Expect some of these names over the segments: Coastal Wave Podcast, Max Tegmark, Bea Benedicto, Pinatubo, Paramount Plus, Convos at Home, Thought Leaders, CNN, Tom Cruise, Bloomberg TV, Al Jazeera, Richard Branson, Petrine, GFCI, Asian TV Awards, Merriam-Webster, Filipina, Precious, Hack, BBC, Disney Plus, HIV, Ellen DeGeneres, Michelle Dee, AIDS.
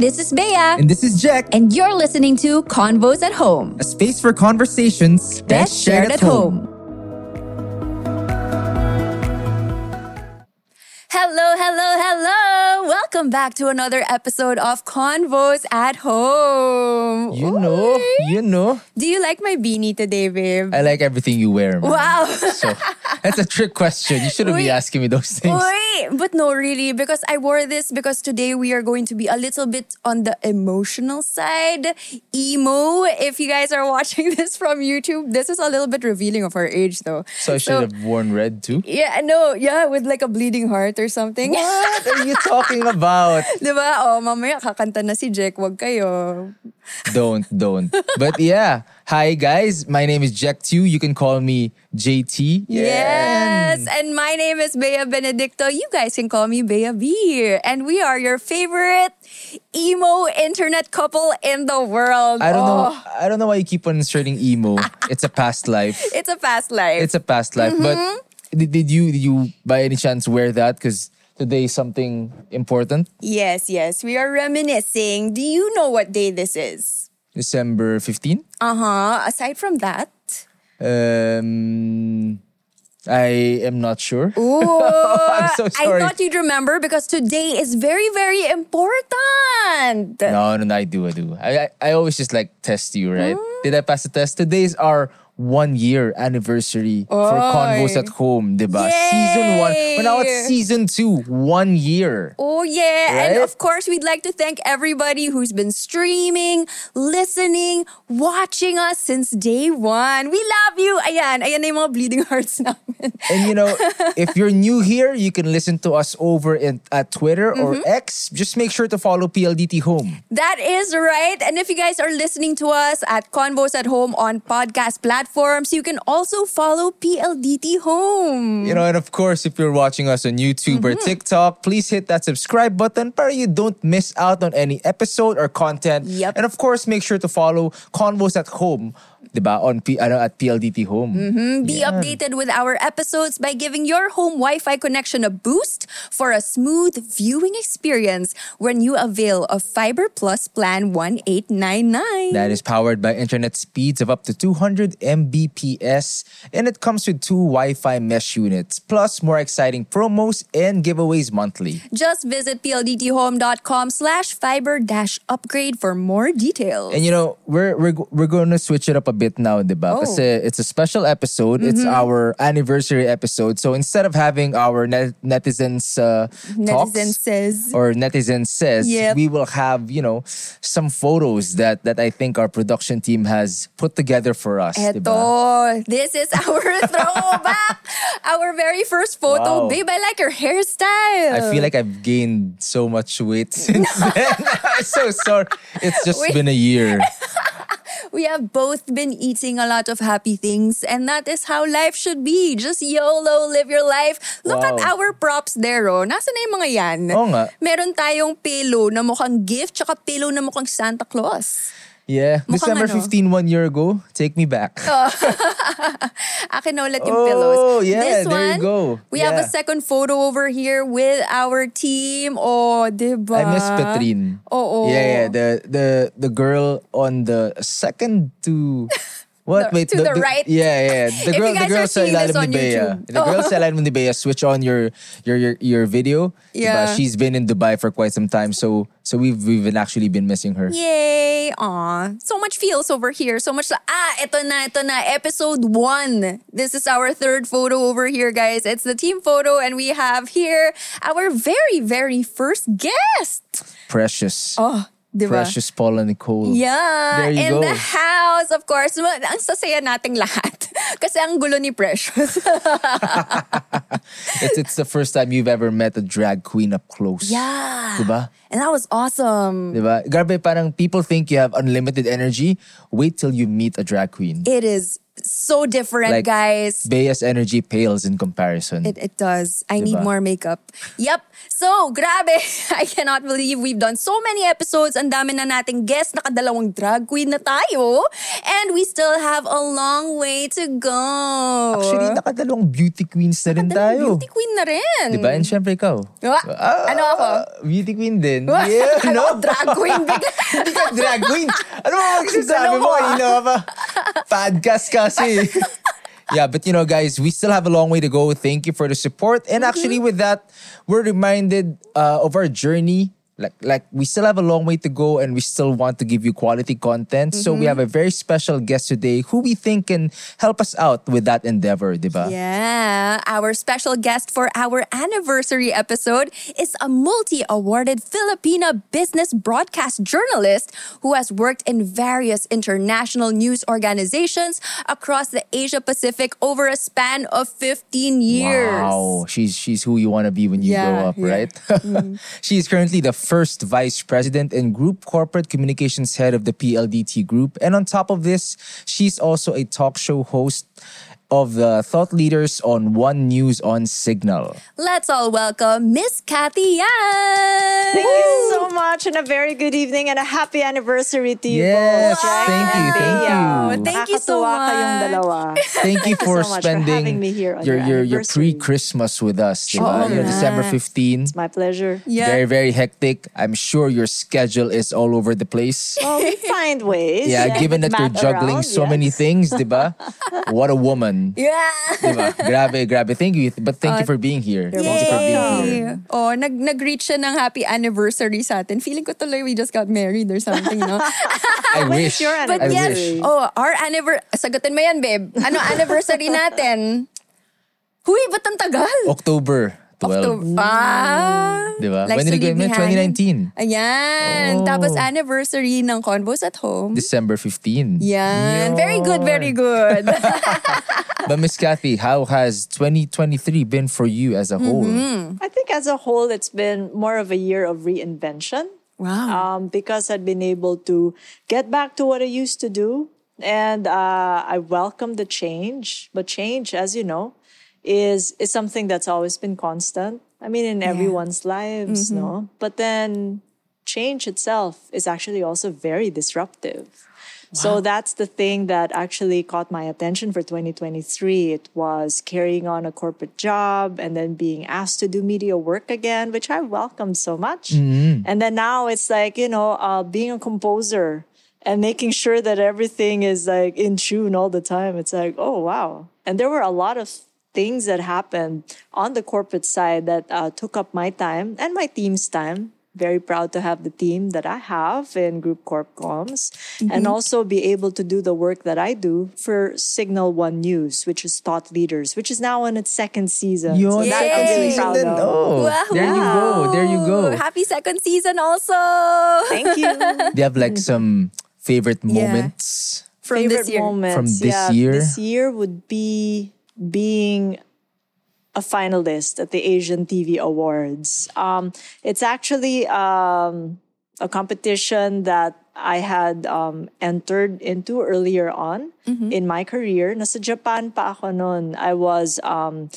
this is Bea. And this is Jack. And you're listening to Convos at Home. A space for conversations that's shared at home. Hello, hello, hello! Welcome back to another episode of Convos at Home. You know. Do you like my beanie today, babe? I like everything you wear, man. Wow! So, that's a trick question. You shouldn't be asking me those things. Wait, but no, really. Because I wore this because today we are going to be a little bit on the emotional side. Emo. If you guys are watching this from YouTube, this is a little bit revealing of our age, though. So I should have worn red, too? Yeah, no. Yeah, with like a bleeding heart or something. What are you talking about? Diba? Oh, mamaya kakanta na si Jack. Wag kayo. Don't. But yeah. Hi guys, my name is Jack Tu. You can call me JT. Yes. And my name is Bea Benedicto. You guys can call me Bea B. And we are your favorite emo internet couple in the world. I don't know why you keep on inserting emo. It's a past life. Mm-hmm. But Did you by any chance wear that? Because today is something important. Yes. We are reminiscing. Do you know what day this is? December 15th? Aside from that? I am not sure. Ooh, I'm so sorry. I thought you'd remember because today is very, very important. No, I do. I always just like test you, right? Did I pass the test? Today is our 1 year anniversary for Convos at Home, diba? Yay! Season 1. Well, now it's season 2. 1 year. Oh, yeah. Right? And of course, we'd like to thank everybody who's been streaming, listening, watching us since day one. We love you. Ayan na yung mga bleeding hearts namin. And you know, if you're new here, you can listen to us over at Twitter or X. Just make sure to follow PLDT Home. That is right. And if you guys are listening to us at Convos at Home on podcast platforms, you can also follow PLDT Home. You know, and of course, if you're watching us on YouTube or TikTok, please hit that subscribe button so you don't miss out on any episode or content. Yep. And of course, make sure to follow Convos at Home, diba? At PLDT Home. Be updated with our episodes by giving your home Wi-Fi connection a boost for a smooth viewing experience when you avail of Fiber Plus Plan 1899. That is powered by internet speeds of up to 200 Mbps, and it comes with 2 Wi-Fi mesh units, plus more exciting promos and giveaways monthly. Just visit pldthome.com/fiber-upgrade for more details. And you know, we're going to switch it up a bit now, diba? Kasi it's a special episode. It's our anniversary episode. So instead of having our netizen says, we will have, you know, some photos that I think our production team has put together for us. This is our throwback. Our very first photo. Wow. Babe, I like your hairstyle. I feel like I've gained so much weight since then. I'm so sorry. It's just been a year. We have both been eating a lot of happy things, and that is how life should be. Just YOLO, live your life. Look at our props there, oh. Nasaan na yung mga yan? Oo nga. Meron tayong pillow na mukhang gift tsaka pillow na mukhang Santa Claus. Yeah. Mukhang December 15, 1 year ago, take me back. Akin na ulit yung pillows. Oh, yeah. This one, there you go. We have a second photo over here with our team. Oh, diba? I miss Petrine. Oh. Yeah. The girl on the second to... What? Wait, to the right. Yeah. The girl sa ilalim ni Bea. The girl sa ilalim ni Bea, switch on your video. Yeah. Diba? She's been in Dubai for quite some time, so we've actually been missing her. Yay! Aw. So much feels over here. So much. Ito na. Episode 1. This is our third photo over here, guys. It's the team photo, and we have here our very, very first guest. Precious. Oh. Diba? Precious, Paul, and Nicole. Yeah, in the house, of course. Ang sasaya nating lahat. Kasi ang gulo ni Precious. It's the first time you've ever met a drag queen up close. Yeah. Diba? And that was awesome. Diba? Grabe, parang people think you have unlimited energy. Wait till you meet a drag queen. It is so different, like, guys. Bea's energy pales in comparison. It does. I need more makeup. Yep. So, grabe. I cannot believe we've done so many episodes. Ang dami na nating guests. Nakadalawang drag queen na tayo. And we still have a long way to go. Actually, nakadalawang beauty queens na rin tayo. Beauty queen na rin. Diba? And syempre ikaw. Ano ako? Beauty queen din. Yeah, ano? Drag queen. Hindi ka drag queen. Ano mo magsasabi mo? Ano pa? Podcast kasi. Yeah, but you know, guys, we still have a long way to go. Thank you for the support. And actually, with that, we're reminded of our journey. Like we still have a long way to go, and we still want to give you quality content. So we have a very special guest today who we think can help us out with that endeavor, diba? Yeah. Our special guest for our anniversary episode is a multi-awarded Filipina business broadcast journalist who has worked in various international news organizations across the Asia-Pacific over a span of 15 years. Wow. She's who you want to be when you grow up, right? She's currently the first vice president and group corporate communications head of the PLDT group. And on top of this, she's also a talk show host of the Thought Leaders on One News on Signal. Let's all welcome Miss Kathy Yap! Thank you so much, and a very good evening and a happy anniversary to you both. Yes, thank you. Thank you so much. Kayong dalawa. Thank you for spending your pre-Christmas with us. December 15. It's my pleasure. Yeah. Very, very hectic. I'm sure your schedule is all over the place. Well, we find ways. Yeah, given that you're juggling so many things, diba? What a woman. Yeah. Diba? Grabe. Thank you. But thank you for being here. Thank you for being here. Oh, nag-reach siya ng happy anniversary sa atin. Feeling ko tuloy we just got married or something, no? I wish. But yes. Oh, our anniversary. Sagutin mo yan, babe. Ano anniversary natin? Huy, ba't ang tagal? October. 12. Diba? Like, when did we get 2019? Ayan. Tapos anniversary ng Convos at Home. December 15. Yan. Very good. But Miss Kathy, how has 2023 been for you as a whole? I think as a whole, it's been more of a year of reinvention. Wow. Because I've been able to get back to what I used to do. And I welcome the change. But change, as you know, is something that's always been constant. I mean, in everyone's lives, no? But then change itself is actually also very disruptive. Wow. So that's the thing that actually caught my attention for 2023. It was carrying on a corporate job and then being asked to do media work again, which I welcomed so much. And then now it's like, you know, being a composer and making sure that everything is like in tune all the time. It's like, oh, wow. And there were a lot of things that happened on the corporate side that took up my time and my team's time. Very proud to have the team that I have in Group Corp Comms and also be able to do the work that I do for Signal One News, which is Thought Leaders, which is now in its second season. So that I'm really proud of. Wow. There you go. Happy second season also. Thank you. They have like some favorite moments from this year. This year would be being a finalist at the Asian TV Awards. It's actually a competition that I had entered into earlier on in my career. Nasa Japan pa ako noon. I was an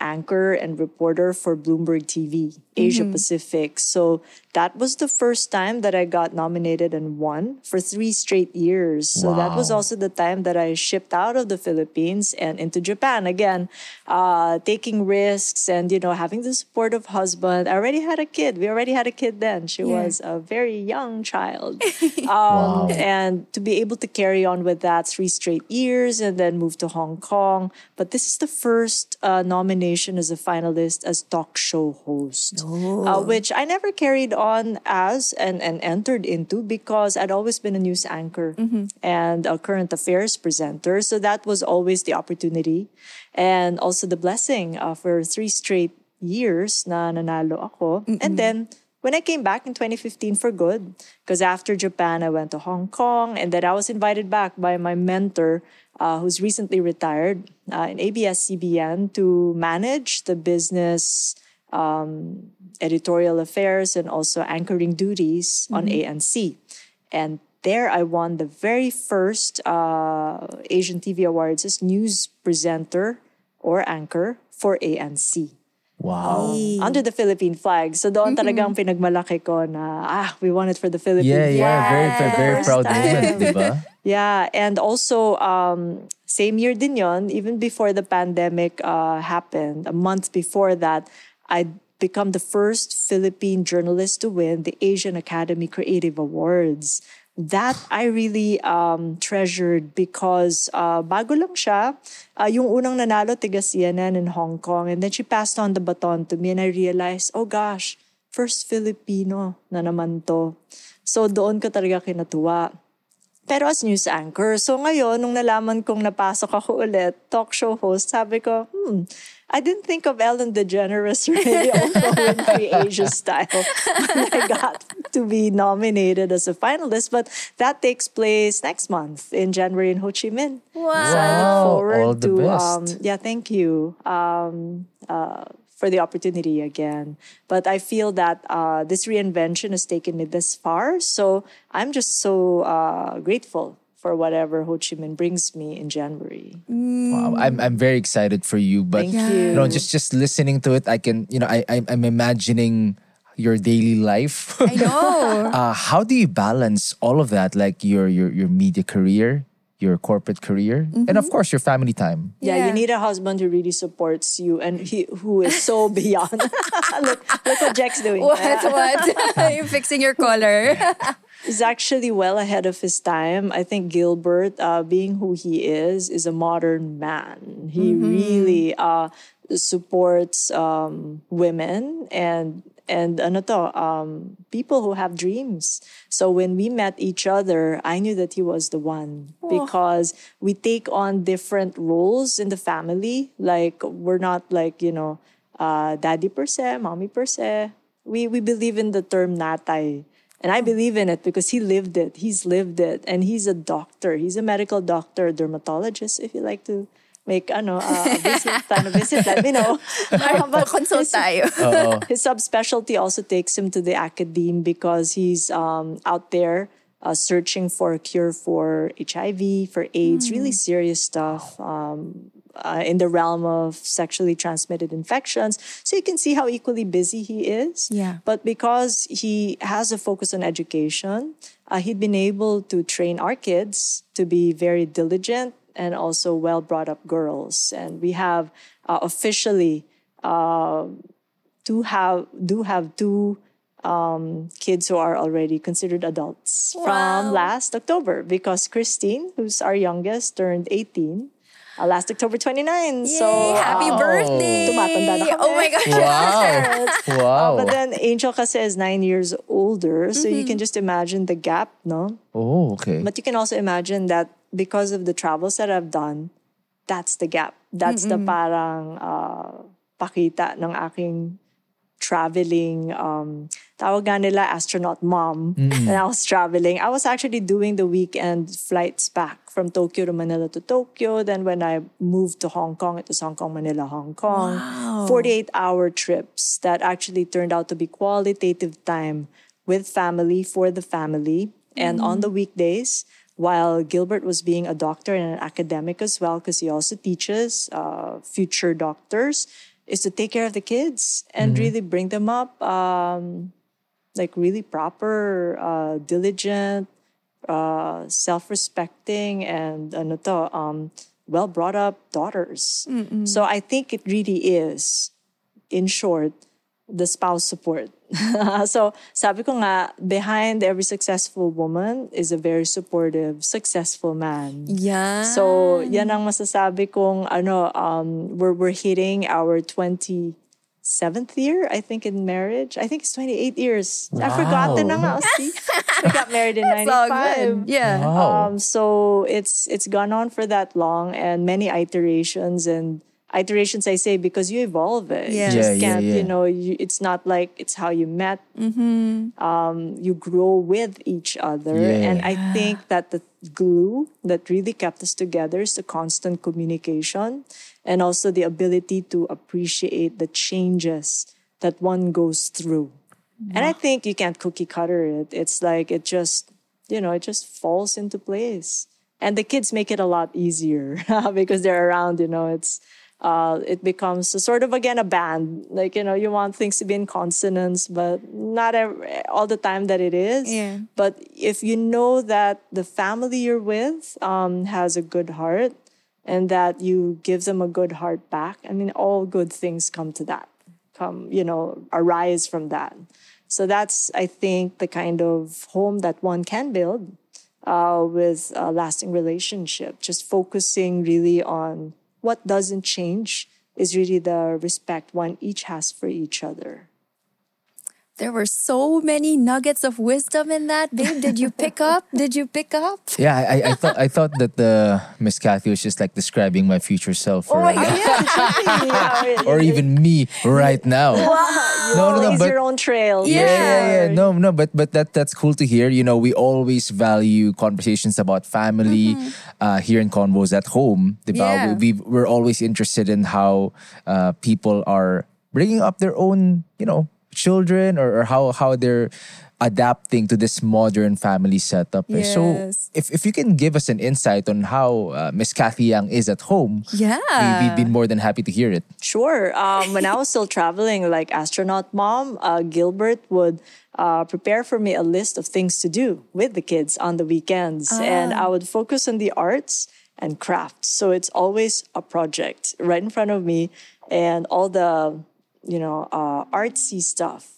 anchor and reporter for Bloomberg TV, Asia Pacific. So that was the first time that I got nominated and won for 3 straight years. So that was also the time that I shipped out of the Philippines and into Japan. Again, taking risks and, you know, having the supportive husband. I already had a kid. We already had a kid then. She was a very young child. And to be able to carry on with that 3 straight years and then move to Hong Kong. But this is the first nomination as a finalist as talk show host, which I never carried on as and entered into because I'd always been a news anchor and a current affairs presenter. So that was always the opportunity and also the blessing for 3 straight years na nanalo ako. And then when I came back in 2015 for good, because after Japan, I went to Hong Kong, and then I was invited back by my mentor, who's recently retired in ABS CBN, to manage the business, editorial affairs, and also anchoring duties on ANC. And there, I won the very first Asian TV Awards as news presenter or anchor for ANC. Wow. Hey. Under the Philippine flag. So doon talagang pinagmalaki ko na, we won it for the Philippines. Very proud moment, diba? Yeah, and also, same year din yon, even before the pandemic happened, a month before that, I'd become the first Philippine journalist to win the Asian Academy Creative Awards. That I really treasured because bago lang siya. Yung unang nanalo tiga CNN in Hong Kong, and then she passed on the baton to me and I realized, oh gosh, first Filipino na naman to. So doon ko talaga kinatuwa. Pero as news anchor, so ngayon, nung nalaman kong napasok ako ulit, talk show host, sabi ko, I didn't think of Ellen DeGeneres really although in the Asia style when I got to be nominated as a finalist. But that takes place next month in January in Ho Chi Minh. Wow. So I look forward all the to best. Thank you for the opportunity again. But I feel that this reinvention has taken me this far. So I'm just so grateful for whatever Ho Chi Minh brings me in January. Wow, I'm very excited for you. But Thank you. Just listening to it, I can, I'm imagining your daily life. I know. How do you balance all of that, like your media career, your corporate career, and of course your family time? Yeah, you need a husband who really supports you and who is so beyond. Look what Jack's doing. What? You're fixing your collar. He's actually well ahead of his time. I think Gilbert, being who he is a modern man. He really supports women and people who have dreams. So when we met each other, I knew that he was the one because we take on different roles in the family. Like, we're not like, daddy per se, mommy per se. We believe in the term natay. And I believe in it because he lived it. He's lived it. And he's a doctor. He's a medical doctor, dermatologist, if you like to make a visit, let me know. His subspecialty also takes him to the academe because he's out there searching for a cure for HIV, for AIDS, really serious stuff in the realm of sexually transmitted infections. So you can see how equally busy he is. Yeah. But because he has a focus on education, he'd been able to train our kids to be very diligent and also well brought up girls. And we have officially do have two kids who are already considered adults from last October, because Christine, who's our youngest, turned 18 last October 29. Yay, so happy birthday! Tumatanda na kami. Oh my gosh! Wow! But then Angel kasi is 9 years older, so you can just imagine the gap, no? Oh, okay. But you can also imagine that because of the travels that I've done, that's the gap. That's the parang pakita ng aking traveling, tawag nila astronaut mom. And I was traveling. I was actually doing the weekend flights back from Tokyo to Manila to Tokyo. Then when I moved to Hong Kong, it was Hong Kong, Manila, Hong Kong. 48-hour trips that actually turned out to be qualitative time with family, for the family. And on the weekdays, while Gilbert was being a doctor and an academic as well, because he also teaches future doctors, is to take care of the kids and really bring them up really proper, diligent, self-respecting, and well brought up daughters. So I think it really is, in short, the spouse support. So sabi ko nga, behind every successful woman is a very supportive, successful man. Yeah. So yan ang masasabi kong we're hitting our 27th year, I think, in marriage. I think it's 28 years. Wow. I forgot the nga. See? We got married in 95. Yeah. Wow. So it's gone on for that long and many iterations and. Iterations, I say, because you evolve it. Yeah. You just can't, it's not like it's how you met. You grow with each other. Yeah. And I think that the glue that really kept us together is the constant communication and also the ability to appreciate the changes that one goes through. And I think you can't cookie cutter it. It's like it just... you know, it just falls into place. And the kids make it a lot easier because they're around, you know, it's, it becomes a sort of, again, a band. Like, you know, you want things to be in consonance, but not all the time that it is. Yeah. But if you know that the family you're with has a good heart and that you give them a good heart back, I mean, all good things come to that, arise from that. So that's, I think, the kind of home that one can build with a lasting relationship. Just focusing really on what doesn't change is really the respect one each has for each other. There were so many nuggets of wisdom in that, babe. Did you pick up? Yeah, I thought that Miss Kathy was just like describing my future self. Or or even me right now. Wow. No, your own trail. Yeah. No. But that's cool to hear. You know, we always value conversations about family here in Convos at Home. Yeah. We're always interested in how people are bringing up their own, children or how they're adapting to this modern family setup. Yes. So if you can give us an insight on how Miss Kathy Yang is at home, we'd be more than happy to hear it. Sure. When I was still traveling like astronaut mom, Gilbert would prepare for me a list of things to do with the kids on the weekends. And I would focus on the arts and crafts. So it's always a project right in front of me, and all the artsy stuff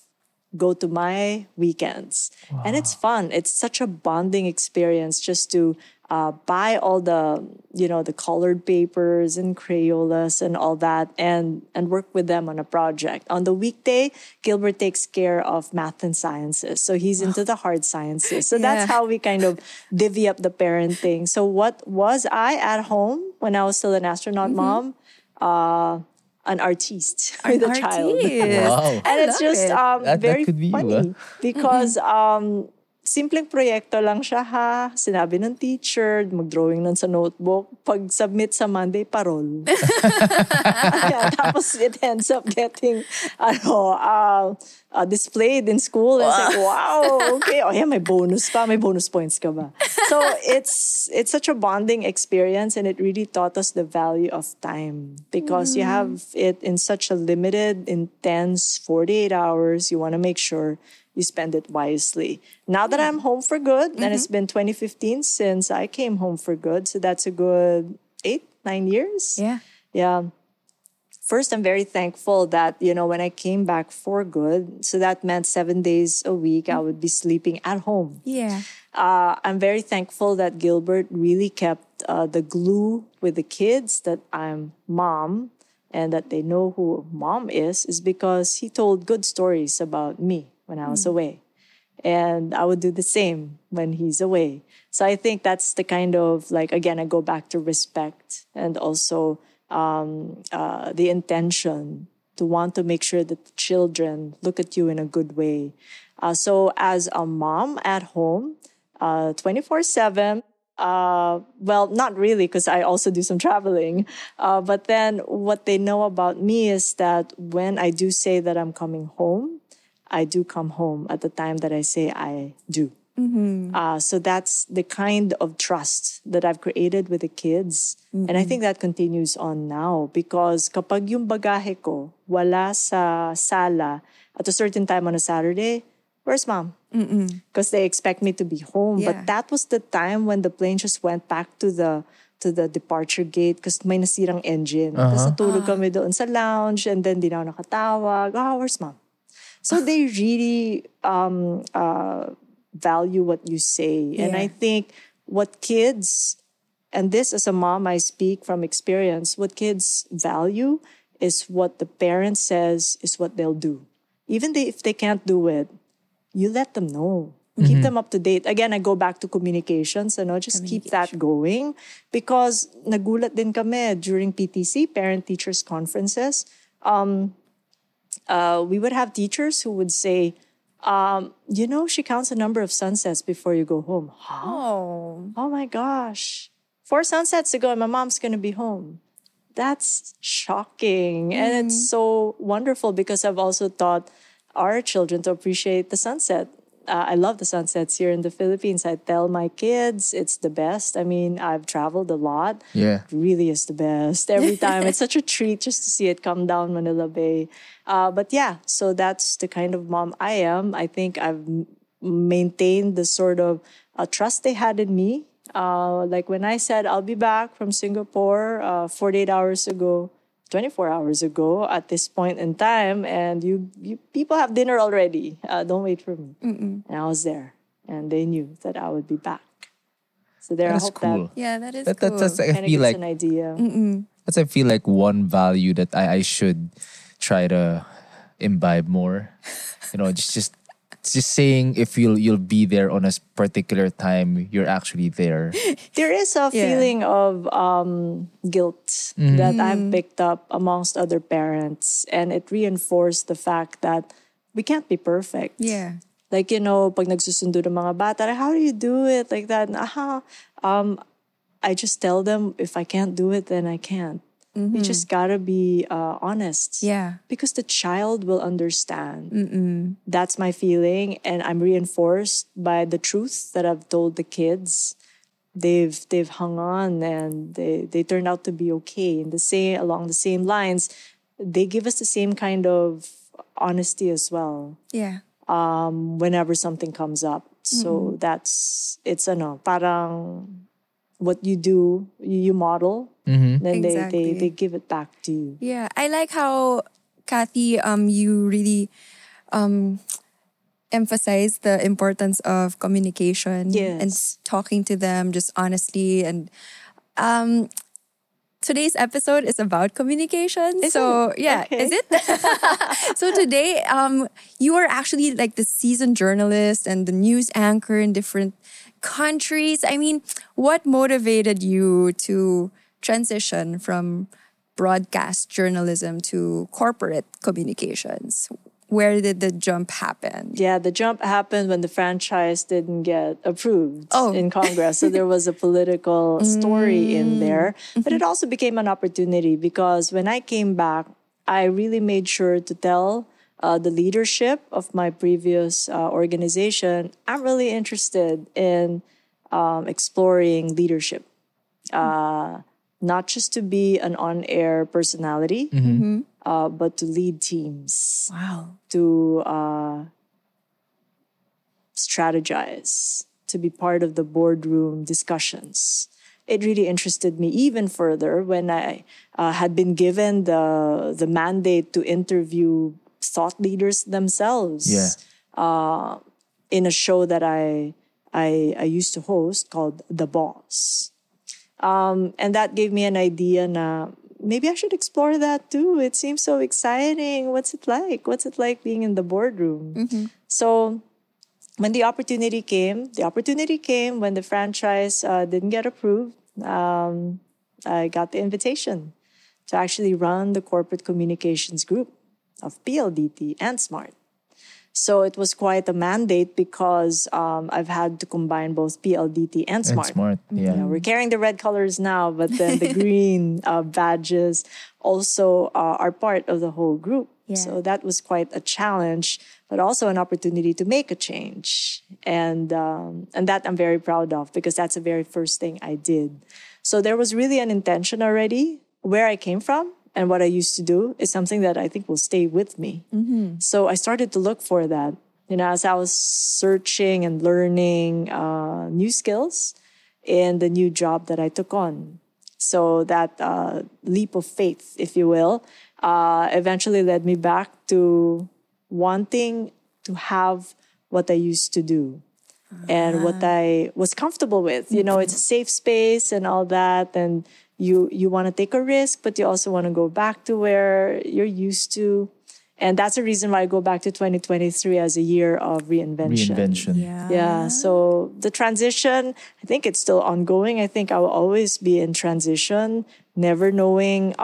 go to my weekends. Wow. And it's fun. It's such a bonding experience just to buy all the, the colored papers and Crayolas and all that and work with them on a project. On the weekday, Gilbert takes care of math and sciences. So he's into the hard sciences. So that's how we kind of divvy up the parenting. So what was I at home when I was still an astronaut mom? An artiste with a child. Wow. And it's just very funny because simpleng proyekto lang siya ha. Sinabi ng teacher, mag-drawing lang sa notebook. Pag-submit sa Monday, parol. Tapos it ends up getting displayed in school. And it's like, wow, okay. Oh yeah, may bonus pa. May bonus points ka ba? So it's such a bonding experience, and it really taught us the value of time because you have it in such a limited, intense 48 hours. You want to make sure you spend it wisely. Now that I'm home for good, and it's been 2015 since I came home for good, so that's a good 8-9 years. Yeah. First, I'm very thankful that, when I came back for good, so that meant 7 days a week, I would be sleeping at home. Yeah. I'm very thankful that Gilbert really kept the glue with the kids that I'm mom and that they know who mom is because he told good stories about me when I was away. And I would do the same when he's away. So I think that's the kind of, again, I go back to respect and also the intention to want to make sure that the children look at you in a good way. So as a mom at home, 24/7, well, not really, because I also do some traveling. But then what they know about me is that when I do say that I'm coming home, I do come home at the time that I say I do. Mm-hmm. So that's the kind of trust that I've created with the kids. Mm-hmm. And I think that continues on now because kapag yung bagahe ko wala sa sala at a certain time on a Saturday, where's mom? Because they expect me to be home. Yeah. But that was the time when the plane just went back to the departure gate because may nasirang engine. Tapos natulog kami doon sa lounge and then di na ako nakatawag. Where's mom? So they really... value what you say. Yeah. And I think what kids, and this as a mom, I speak from experience, what kids value is what the parent says is what they'll do. Even if they can't do it, you let them know. Keep them up to date. Again, I go back to communications, just keep that going because nagulat din kami during PTC, parent teachers conferences. We would have teachers who would say, she counts the number of sunsets before you go home. Huh? Oh my gosh. 4 sunsets ago and my mom's going to be home. That's shocking. And it's so wonderful because I've also taught our children to appreciate the sunset. I love the sunsets here in the Philippines. I tell my kids it's the best. I mean, I've traveled a lot. Yeah. It really is the best every time. It's such a treat just to see it come down Manila Bay. But yeah, so that's the kind of mom I am. I think I've maintained the sort of trust they had in me. Like when I said I'll be back from Singapore 48 hours ago, 24 hours ago at this point in time, and you people have dinner already. Don't wait for me. Mm-mm. And I was there, and they knew that I would be back. So there, that's I hope cool. that. Yeah, that is that, cool. That's I and feel like an idea. Mm-mm. That's I feel like one value that I should try to imbibe more. You know, just saying if you'll be there on a particular time, you're actually there. There is a feeling of guilt that I've picked up amongst other parents, and it reinforced the fact that we can't be perfect. Yeah. Like, you know, pag nagsusundo ng mga bata, like, how do you do it like that? And, I just tell them if I can't do it, then I can't. Mm-hmm. You just gotta be honest. Yeah. Because the child will understand. Mm-mm. That's my feeling. And I'm reinforced by the truth that I've told the kids. They've hung on, and they turned out to be okay. And along the same lines, they give us the same kind of honesty as well. Yeah. Whenever something comes up. Mm-hmm. So it's parang what you do, you model. Mm-hmm. Then exactly. they give it back to you. Yeah, I like how, Kathy, you really emphasize the importance of communication and talking to them just honestly. And today's episode is about communication. Is it? So today, you are actually like the seasoned journalist and the news anchor in different countries. I mean, what motivated you to transition from broadcast journalism to corporate communications? Where did the jump happen? Yeah, the jump happened when the franchise didn't get approved in Congress. So there was a political story in there. But it also became an opportunity, because when I came back, I really made sure to tell the leadership of my previous organization, I'm really interested in exploring leadership. Not just to be an on-air personality, but to lead teams. Wow. To strategize, to be part of the boardroom discussions. It really interested me even further when I had been given the mandate to interview thought leaders themselves in a show that I used to host called The Boss. And that gave me an idea na maybe I should explore that too. It seems so exciting. What's it like? What's it like being in the boardroom? Mm-hmm. So when the opportunity came when the franchise didn't get approved. I got the invitation to actually run the corporate communications group of PLDT and SMART. So it was quite a mandate, because I've had to combine both PLDT and SMART. Yeah. You know, we're carrying the red colors now, but then the green badges also are part of the whole group. Yeah. So that was quite a challenge, but also an opportunity to make a change. And that I'm very proud of, because that's the very first thing I did. So there was really an intention already. Where I came from and what I used to do is something that I think will stay with me. Mm-hmm. So I started to look for that. You know, as I was searching and learning new skills in the new job that I took on. So that leap of faith, if you will, eventually led me back to wanting to have what I used to do. And what I was comfortable with. You know, it's a safe space and all that. And you want to take a risk, but you also want to go back to where you're used to. And that's the reason why I go back to 2023 as a year of reinvention. Yeah. So the transition, I think it's still ongoing. I think I will always be in transition, never knowing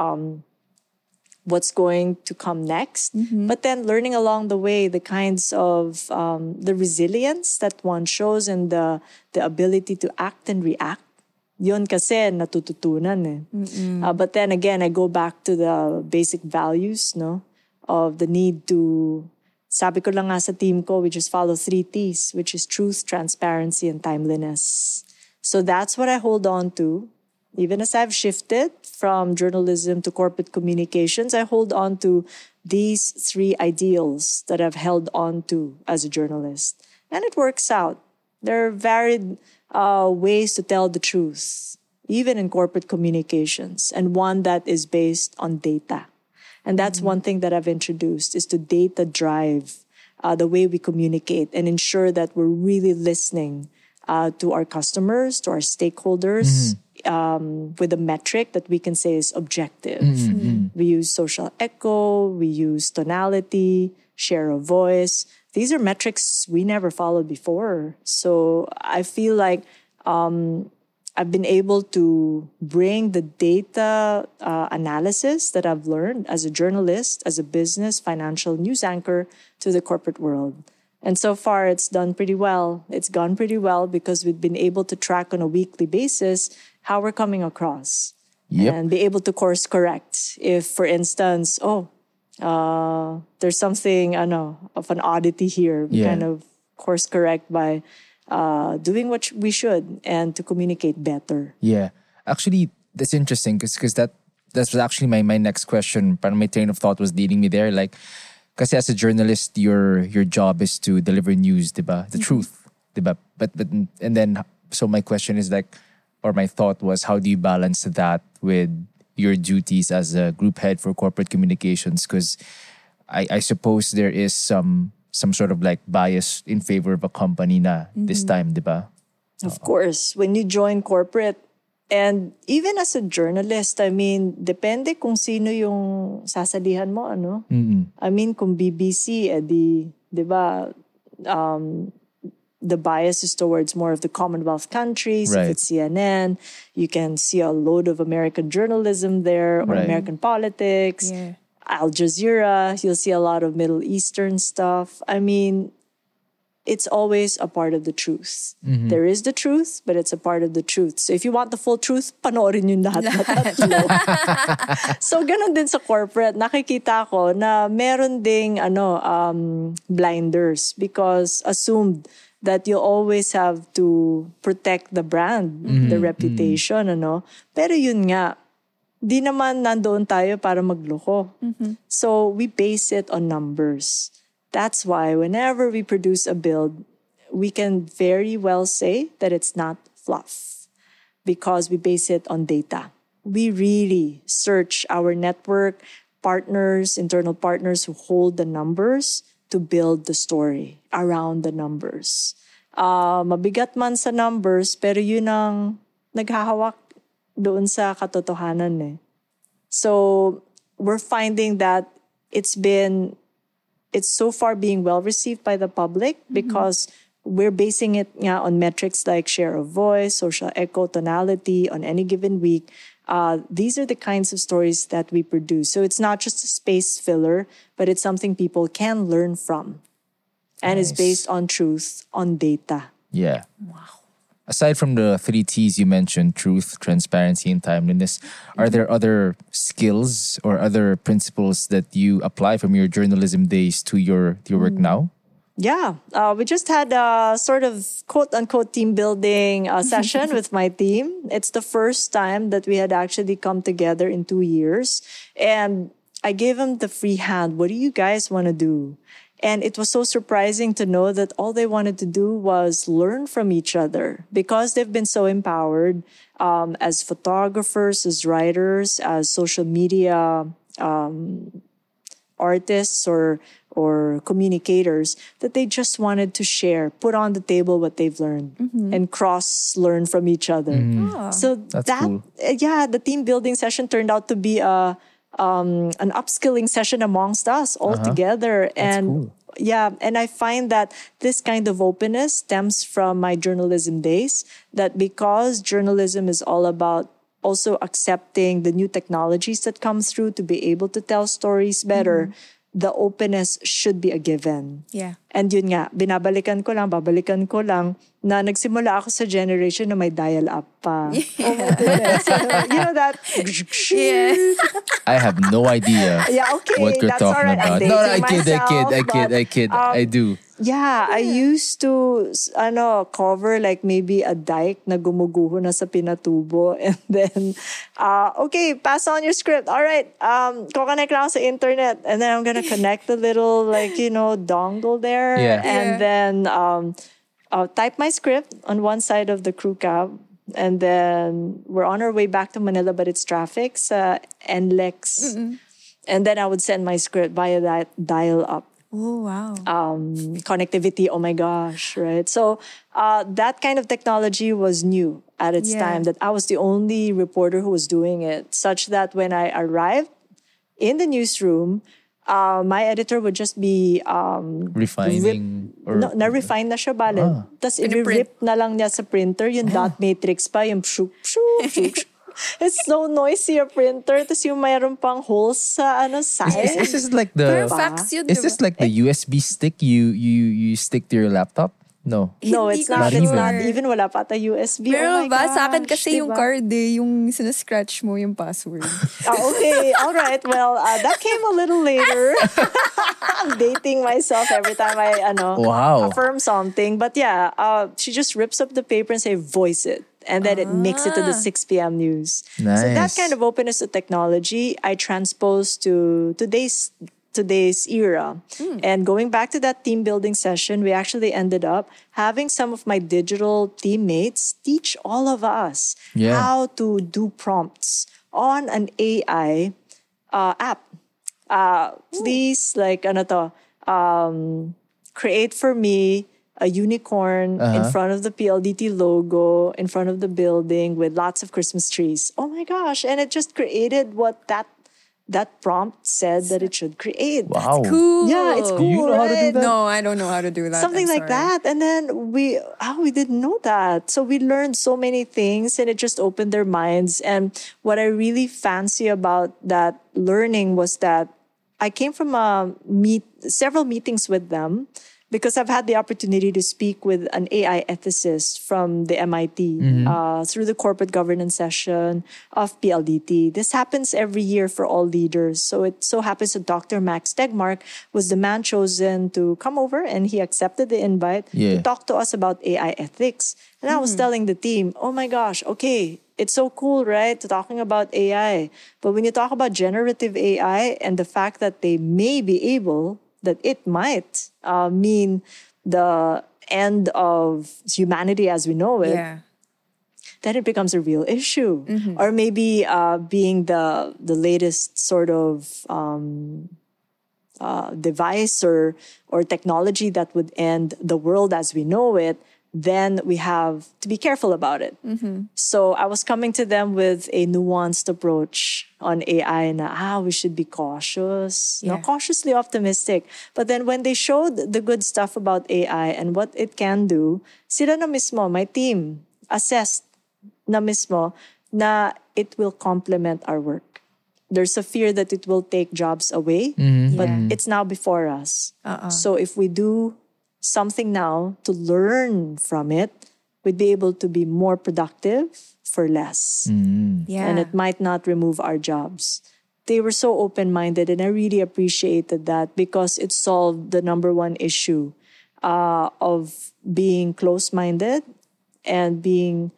what's going to come next. Mm-hmm. But then learning along the way the kinds of the resilience that one shows, and the ability to act and react. Yun kasi natututunan eh. But then again, I go back to the basic values, no, of the need to Sabi ko lang nga sa team ko, we just follow 3 T's, which is truth, transparency, and timeliness. So that's what I hold on to. Even as I've shifted from journalism to corporate communications, I hold on to these 3 ideals that I've held on to as a journalist. And it works out. There are varied ways to tell the truth, even in corporate communications, and one that is based on data. And that's one thing that I've introduced, is to data drive the way we communicate and ensure that we're really listening to our customers, to our stakeholders, with a metric that we can say is objective. We use social echo, we use tonality, share of voice. These are metrics we never followed before. So I feel like I've been able to bring the data analysis that I've learned as a journalist, as a business, financial news anchor to the corporate world. And so far, it's done pretty well. It's gone pretty well because we've been able to track on a weekly basis how we're coming across and be able to course correct. If, for instance, there's something, of an oddity here, we kind of course correct by doing what we should and to communicate better. Yeah. Actually, that's interesting because that's actually my next question. Parang my train of thought was leading me there. Like, because as a journalist, your job is to deliver news, diba? The truth, diba? But and then, so my question is like, or my thought was, how do you balance that with your duties as a group head for corporate communications? Because I suppose there is some sort of like bias in favor of a company na this time, diba? Of course. When you join corporate, and even as a journalist, I mean, depende kung sino yung sasalihan mo, ano? I mean, kung BBC, diba, the bias is towards more of the Commonwealth countries. Right. If it's CNN, you can see a load of American journalism there, or American politics. Yeah. Al Jazeera, you'll see a lot of Middle Eastern stuff. I mean, it's always a part of the truth. There is the truth, but it's a part of the truth. So if you want the full truth, panoorin yun lahat. So ganun din sa corporate. Nakikita ko na meron ding blinders because assumed that you always have to protect the brand, the reputation, Pero yun nga, di naman nandoon tayo para magloko. So we base it on numbers. That's why whenever we produce a build, we can very well say that it's not fluff because we base it on data. We really search our network, partners, internal partners who hold the numbers to build the story around the numbers. Mabigat man sa numbers, pero yun ang naghahawak doon sa katotohanan eh. So we're finding that it's so far being well received by the public because we're basing it on metrics like share of voice, social echo, tonality on any given week. These are the kinds of stories that we produce. So it's not just a space filler, but it's something people can learn from. And it's based on truth, on data. Yeah. Wow. Aside from the 3 T's you mentioned, truth, transparency, and timeliness, are there other skills or other principles that you apply from your journalism days to your work now? Yeah. We just had a sort of quote-unquote team building session with my team. It's the first time that we had actually come together in 2 years. And I gave them the free hand. What do you guys want to do? And it was so surprising to know that all they wanted to do was learn from each other because they've been so empowered as photographers, as writers, as social media artists or communicators that they just wanted to share, put on the table what they've learned and cross-learn from each other. So that's cool. The team building session turned out to be an upskilling session amongst us all together. And cool. Yeah, and I find that this kind of openness stems from my journalism days, that because journalism is all about also accepting the new technologies that come through to be able to tell stories better, the openness should be a given. Yeah. And yun nga, babalikan ko lang, na nagsimula ako sa generation na may dial-up pa. Yeah. You know that? Yeah. I have no idea what you're talking about. No, I kid. I do. Yeah, I used to cover like maybe a dike na gumuguho na sa Pinatubo, and then pass on your script. All right, connect lang sa internet, and then I'm gonna connect the little dongle there, and then type my script on one side of the crew cab. And then we're on our way back to Manila, but it's traffic sa NLEX. Mm-mm. And then I would send my script via that dial-up. Oh, wow. Connectivity, oh my gosh, right? So that kind of technology was new at its time, that I was the only reporter who was doing it, such that when I arrived in the newsroom, my editor would just be refining refine na siya balen. Tas i-rip na lang niya sa printer yung dot matrix pa, yung shoo shoo. It's so noisy a printer. Tas yung mayroon pang holes sa side. Is this like the fax yun, is this like the USB stick you stick to your laptop? No, it's not. It's not even wala pa ata USB. Pero sa akin kasi yung card yung sinascratch mo yung password. Okay, all right. Well, that came a little later. I'm dating myself every time I affirm something. But yeah, she just rips up the paper and say voice it, and then it makes it to the 6 p.m. news. Nice. So that kind of openness to technology I transposed to today's era. And going back to that team building session, we actually ended up having some of my digital teammates teach all of us how to do prompts on an AI app. Please create for me a unicorn in front of the PLDT logo, in front of the building with lots of Christmas trees. Oh my gosh. And it just created what that prompt said that it should create. Wow. That's cool. Yeah, it's cool. Do you know how to do that? No, I don't know how to do that. Something like that. And then we didn't know that. So we learned so many things, and it just opened their minds. And what I really fancy about that learning was that I came from several meetings with them, because I've had the opportunity to speak with an AI ethicist from the MIT through the corporate governance session of PLDT. This happens every year for all leaders. So it so happens that Dr. Max Tegmark was the man chosen to come over, and he accepted the invite to talk to us about AI ethics. And I was telling the team, oh my gosh, okay, it's so cool, right, talking about AI. But when you talk about generative AI and the fact that they may be able... that it might mean the end of humanity as we know it, then it becomes a real issue. Mm-hmm. Or maybe being the latest sort of device or technology that would end the world as we know it, then we have to be careful about it. Mm-hmm. So I was coming to them with a nuanced approach on AI na, we should be cautious, cautiously optimistic. But then when they showed the good stuff about AI and what it can do, sila na mismo, my team, assessed na mismo na it will complement our work. There's a fear that it will take jobs away, but it's now before us. So if we do something now to learn from it, we'd be able to be more productive for less. And it might not remove our jobs. They were so open-minded, and I really appreciated that, because it solved the number one issue of being close-minded and being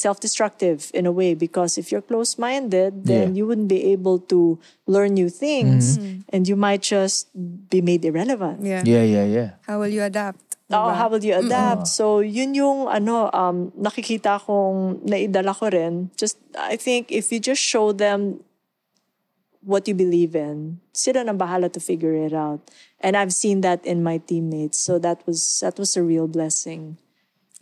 self-destructive in a way, because if you're close-minded, then you wouldn't be able to learn new things, and you might just be made irrelevant. Yeah. How will you adapt? How will you adapt? So yun yung nakikita kong naidala ko rin. Just, I think if you just show them what you believe in, sila na bahala to figure it out. And I've seen that in my teammates. So that was a real blessing.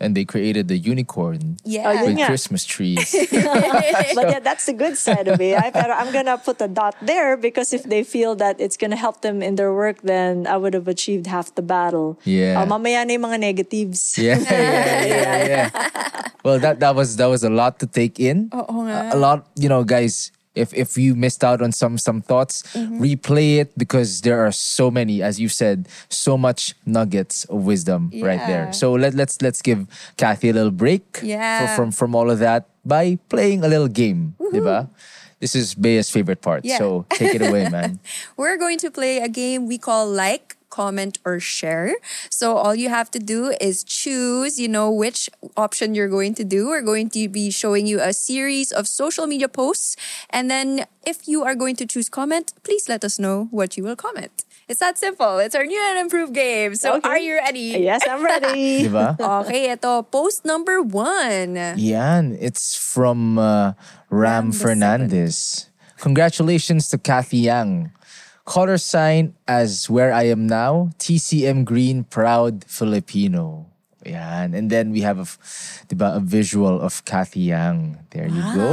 And they created the unicorn with Christmas trees. But that's the good side of it. I'm going to put a dot there, because if they feel that it's going to help them in their work, then I would have achieved half the battle. Yeah. Mamaya na yung mga negatives. Yeah. Well, that was a lot to take in. A lot, guys, If you missed out on some thoughts, replay it, because there are so many, as you said, so much nuggets of wisdom right there. So let's give Kathy a little break from all of that by playing a little game, diba? This is Bea's favorite part. Yeah. So take it away, man. We're going to play a game we call Like, Comment, or Share. So all you have to do is choose, you know, which option you're going to do. We're going to be showing you a series of social media posts. And then if you are going to choose comment, please let us know what you will comment. It's that simple. It's our new and improved game. So okay. Are you ready? Yes, I'm ready. Diba? Okay, ito. Post number 1. Yan. It's from Ram Fernandez. Congratulations to Kathy Yang. Color sign as where I am now. TCM Green, proud Filipino. Yan. And then we have a visual of Kathy Yang. There you go.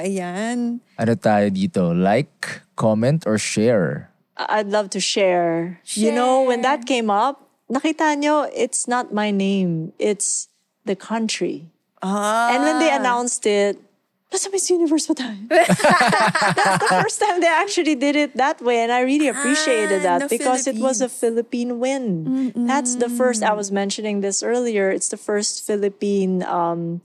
Ayan. Ano tayo dito? Like, comment, or share? I'd love to share. You know, when that came up, nakita nyo, it's not my name. It's the country. And when they announced it, nasa Miss Universe pa tayo. That's the first time they actually did it that way. And I really appreciated that because it was a Philippine win. Mm-mm. That's the first, I was mentioning this earlier, it's the first Philippine win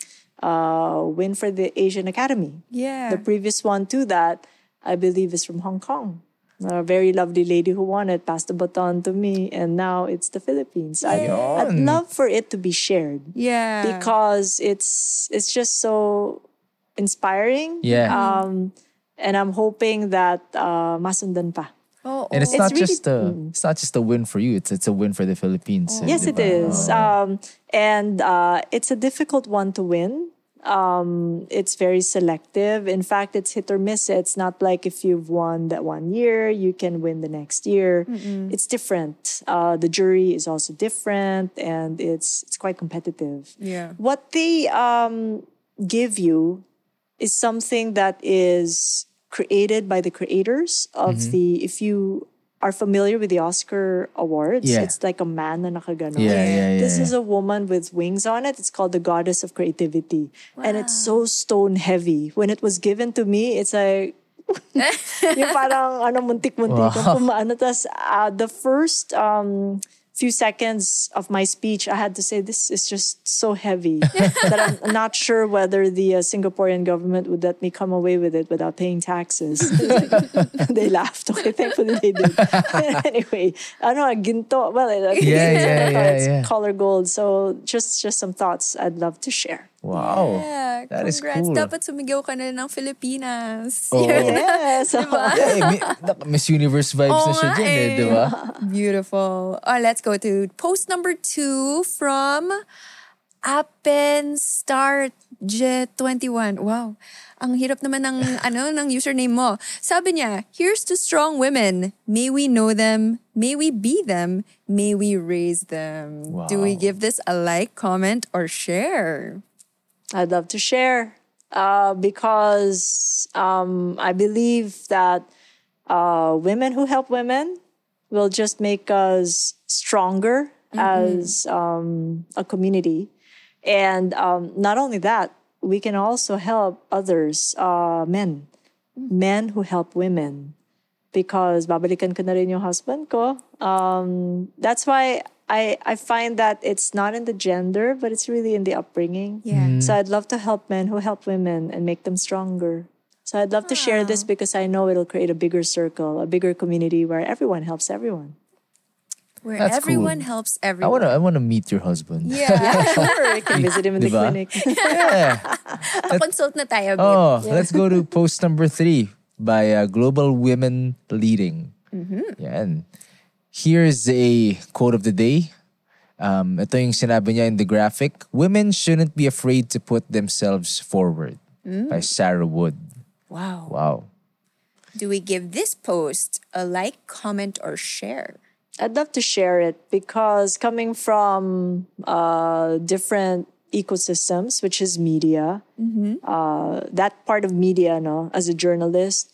for the Asian Academy. Yeah. The previous one to that, I believe, is from Hong Kong. A very lovely lady who won it passed the baton to me, and now it's the Philippines. I'd love for it to be shared. Yeah. Because it's just so inspiring. Yeah. And I'm hoping that masundan pa. And it's not just a win for you. It's a win for the Philippines. Yes, it is. And it's a difficult one to win. It's very selective. In fact, it's hit or miss. It's not like if you've won that one year, you can win the next year. Mm-mm. It's different. The jury is also different, and it's quite competitive. Yeah. What they give you is something that is created by the creators of the. If you are familiar with the Oscar Awards, it's like a man na nakaganon. This is a woman with wings on it. It's called the Goddess of Creativity. Wow. And it's so stone heavy. When it was given to me, it's like, yung parang muntik-muntik. The first few seconds of my speech, I had to say, this is just so heavy that I'm not sure whether the Singaporean government would let me come away with it without paying taxes. They laughed. Okay, thankfully they did. Anyway, ginto. Well, it's color gold. So just some thoughts I'd love to share. Wow. Yeah, that congrats. Is cool. Dapat sumigaw ka na ng Filipinas. Oh. Yes. Miss Universe vibes na siya dyan diba? Beautiful. Let's go to post number 2 from AppenstarJ21. Wow. Ang hirap naman ng, ng username mo. Sabi niya, here's to strong women. May we know them. May we be them. May we raise them. Wow. Do we give this a like, comment, or share? I'd love to share because I believe that women who help women will just make us stronger as a community. And not only that, we can also help others, men who help women, because babalikan ko na rin yung husband ko. That's why I find that it's not in the gender, but it's really in the upbringing. Yeah. So I'd love to help men who help women and make them stronger. So I'd love to share this because I know it'll create a bigger circle, a bigger community where everyone helps everyone. Where that's everyone cool. helps everyone. I want to meet your husband. Yeah. Sure. You can visit him in the clinic. Yeah. Consult na tayo, babe. Let's go to post number 3 by Global Women Leading. Mm-hmm. Yan. Here's a quote of the day. Ito yung sinabi niya in the graphic. Women shouldn't be afraid to put themselves forward by Sarah Wood. Wow. Wow. Do we give this post a like, comment, or share? I'd love to share it because coming from different ecosystems, which is media, that part of media, as a journalist,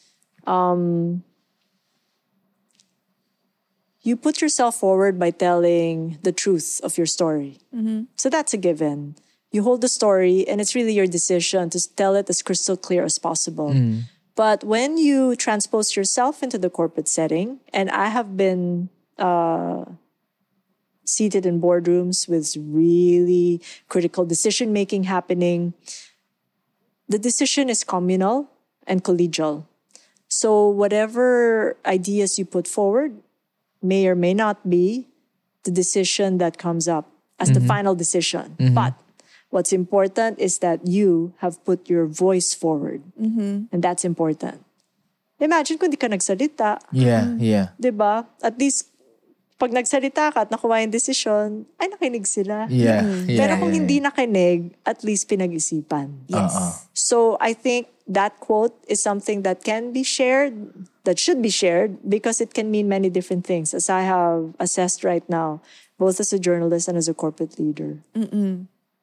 you put yourself forward by telling the truth of your story. Mm-hmm. So that's a given. You hold the story and it's really your decision to tell it as crystal clear as possible. Mm. But when you transpose yourself into the corporate setting, and I have been seated in boardrooms with really critical decision-making happening, the decision is communal and collegial. So whatever ideas you put forward may or may not be the decision that comes up as the final decision. But what's important is that you have put your voice forward. And that's important. Imagine kung di ka nagsalita. Diba? At least, pag nagsalita ka at nakuha yung decision, ay nakinig sila. Pero kung hindi nakinig, at least pinag-isipan. So I think that quote is something that can be shared, that should be shared, because it can mean many different things, as I have assessed right now, both as a journalist and as a corporate leader.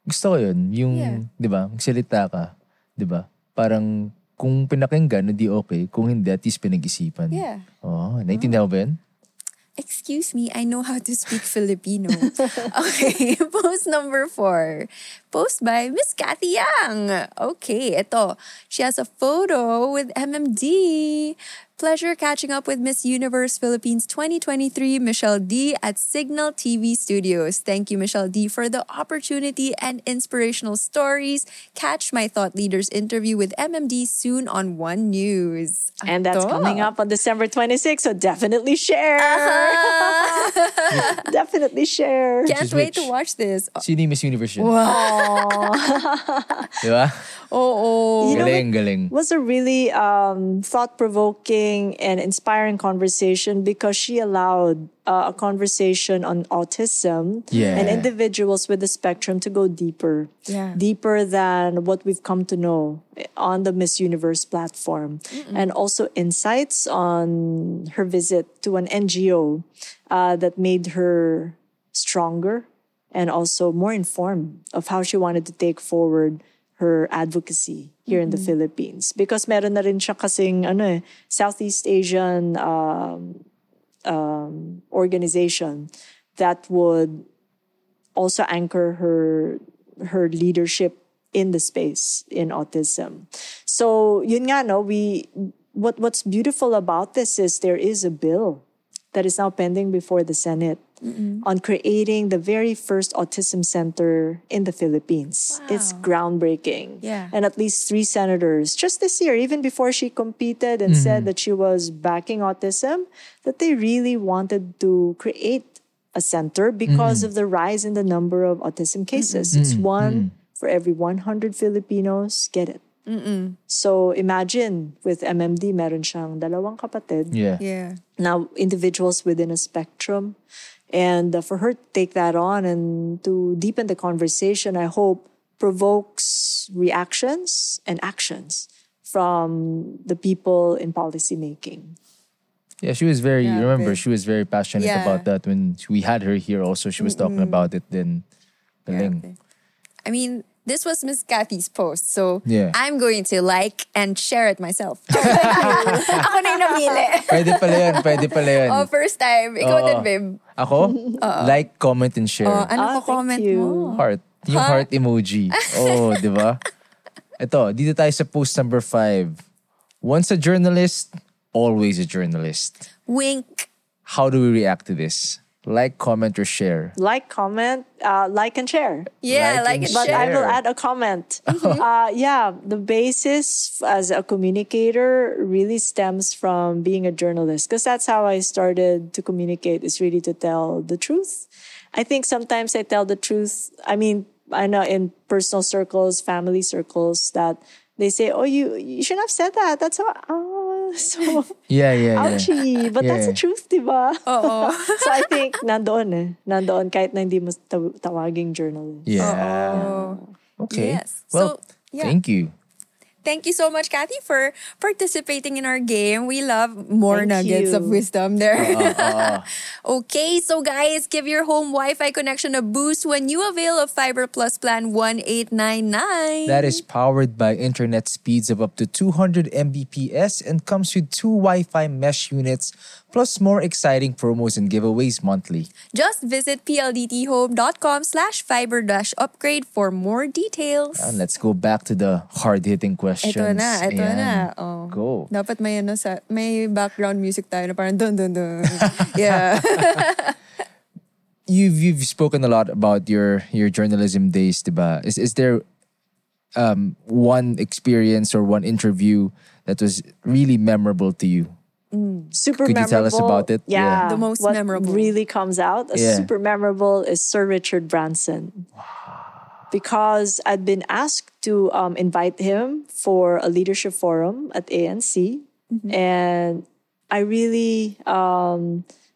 Gusto ko yun. Yung, di ba, magsalita ka, di ba, parang kung pinakinggan, hindi okay. Kung hindi, at least pinag-isipan. Oo, naiintindihan mo ba yun? Excuse me, I know how to speak Filipino. Okay, post number 4. Post by Miss Kathy Yang. Okay, ito. She has a photo with MMD. Pleasure catching up with Miss Universe Philippines 2023, Michelle Dee at Signal TV Studios. Thank you, Michelle Dee, for the opportunity and inspirational stories. Catch my Thought Leaders interview with MMD soon on One News. And that's coming up on December 26th, so definitely share. Definitely share. Can't wait to watch this. Sini Miss Universe. Wow. Diba? Oo. You know, galing. It was a really thought-provoking and inspiring conversation because she allowed a conversation on autism and individuals with the spectrum to go deeper. Deeper than what we've come to know on the Miss Universe platform. And also insights on her visit to an NGO that made her stronger and also more informed of how she wanted to take forward her advocacy here in the Philippines. Because meron na rin siya kasing Southeast Asian organization that would also anchor her leadership in the space in autism. So yun nga, what's beautiful about this is there is a bill that is now pending before the Senate on creating the very first autism center in the Philippines. Wow. It's groundbreaking. And at least 3 senators just this year, even before she competed and said that she was backing autism, that they really wanted to create a center because of the rise in the number of autism cases. It's one for every 100 Filipinos. Get it? So imagine with MMD, meron siyang 2 kapatid. Now individuals within a spectrum, and for her to take that on and to deepen the conversation, I hope provokes reactions and actions from the people in policy making. Yeah, she was very. Remember, she was very passionate about that when we had her here. Also, she was talking about it. Then, I mean. This was Miss Kathy's post, so I'm going to like and share it myself. Ako na yung namili. Pwede pala yun. Oh, first time. Ikaw din, babe. Ako? Like, comment, and share. Ano comment mo? Heart. Yung heart emoji. Oh, di ba? Ito, dito tayo sa post number 5. Once a journalist, always a journalist. Wink. How do we react to this? Like, comment, or share. Like, comment, like, and share. Yeah, like and share. But I will add a comment. The basis as a communicator really stems from being a journalist, because that's how I started to communicate, is really to tell the truth. I think sometimes I tell the truth. I mean, I know in personal circles, family circles, that they say, oh, you shouldn't have said that. That's how... ouchie. But that's the truth, diba? So I think nandoon kahit na hindi mo tawaging journalist. Okay. Yes. Well, thank you. Thank you so much, Kathy, for participating in our game. We love more nuggets of wisdom there. Okay, so guys, give your home Wi-Fi connection a boost when you avail of Fiber Plus Plan 1899. That is powered by internet speeds of up to 200 Mbps and comes with 2 Wi-Fi mesh units, plus more exciting promos and giveaways monthly. Just visit pldthome.com/fiber-upgrade for more details. And let's go back to the hard-hitting question. questions. Ito na. Oh. Go. Dapat may, ano, sa, may background music tayo na parang dun, dun, dun. Yeah. You've spoken a lot about your journalism days, diba? Is there one experience or one interview that was really memorable to you? Super Could memorable. Could you tell us about it? Yeah. The most what memorable. Really comes out as super memorable is Sir Richard Branson. Wow. Because I'd been asked to invite him for a leadership forum at ANC. Mm-hmm. And I really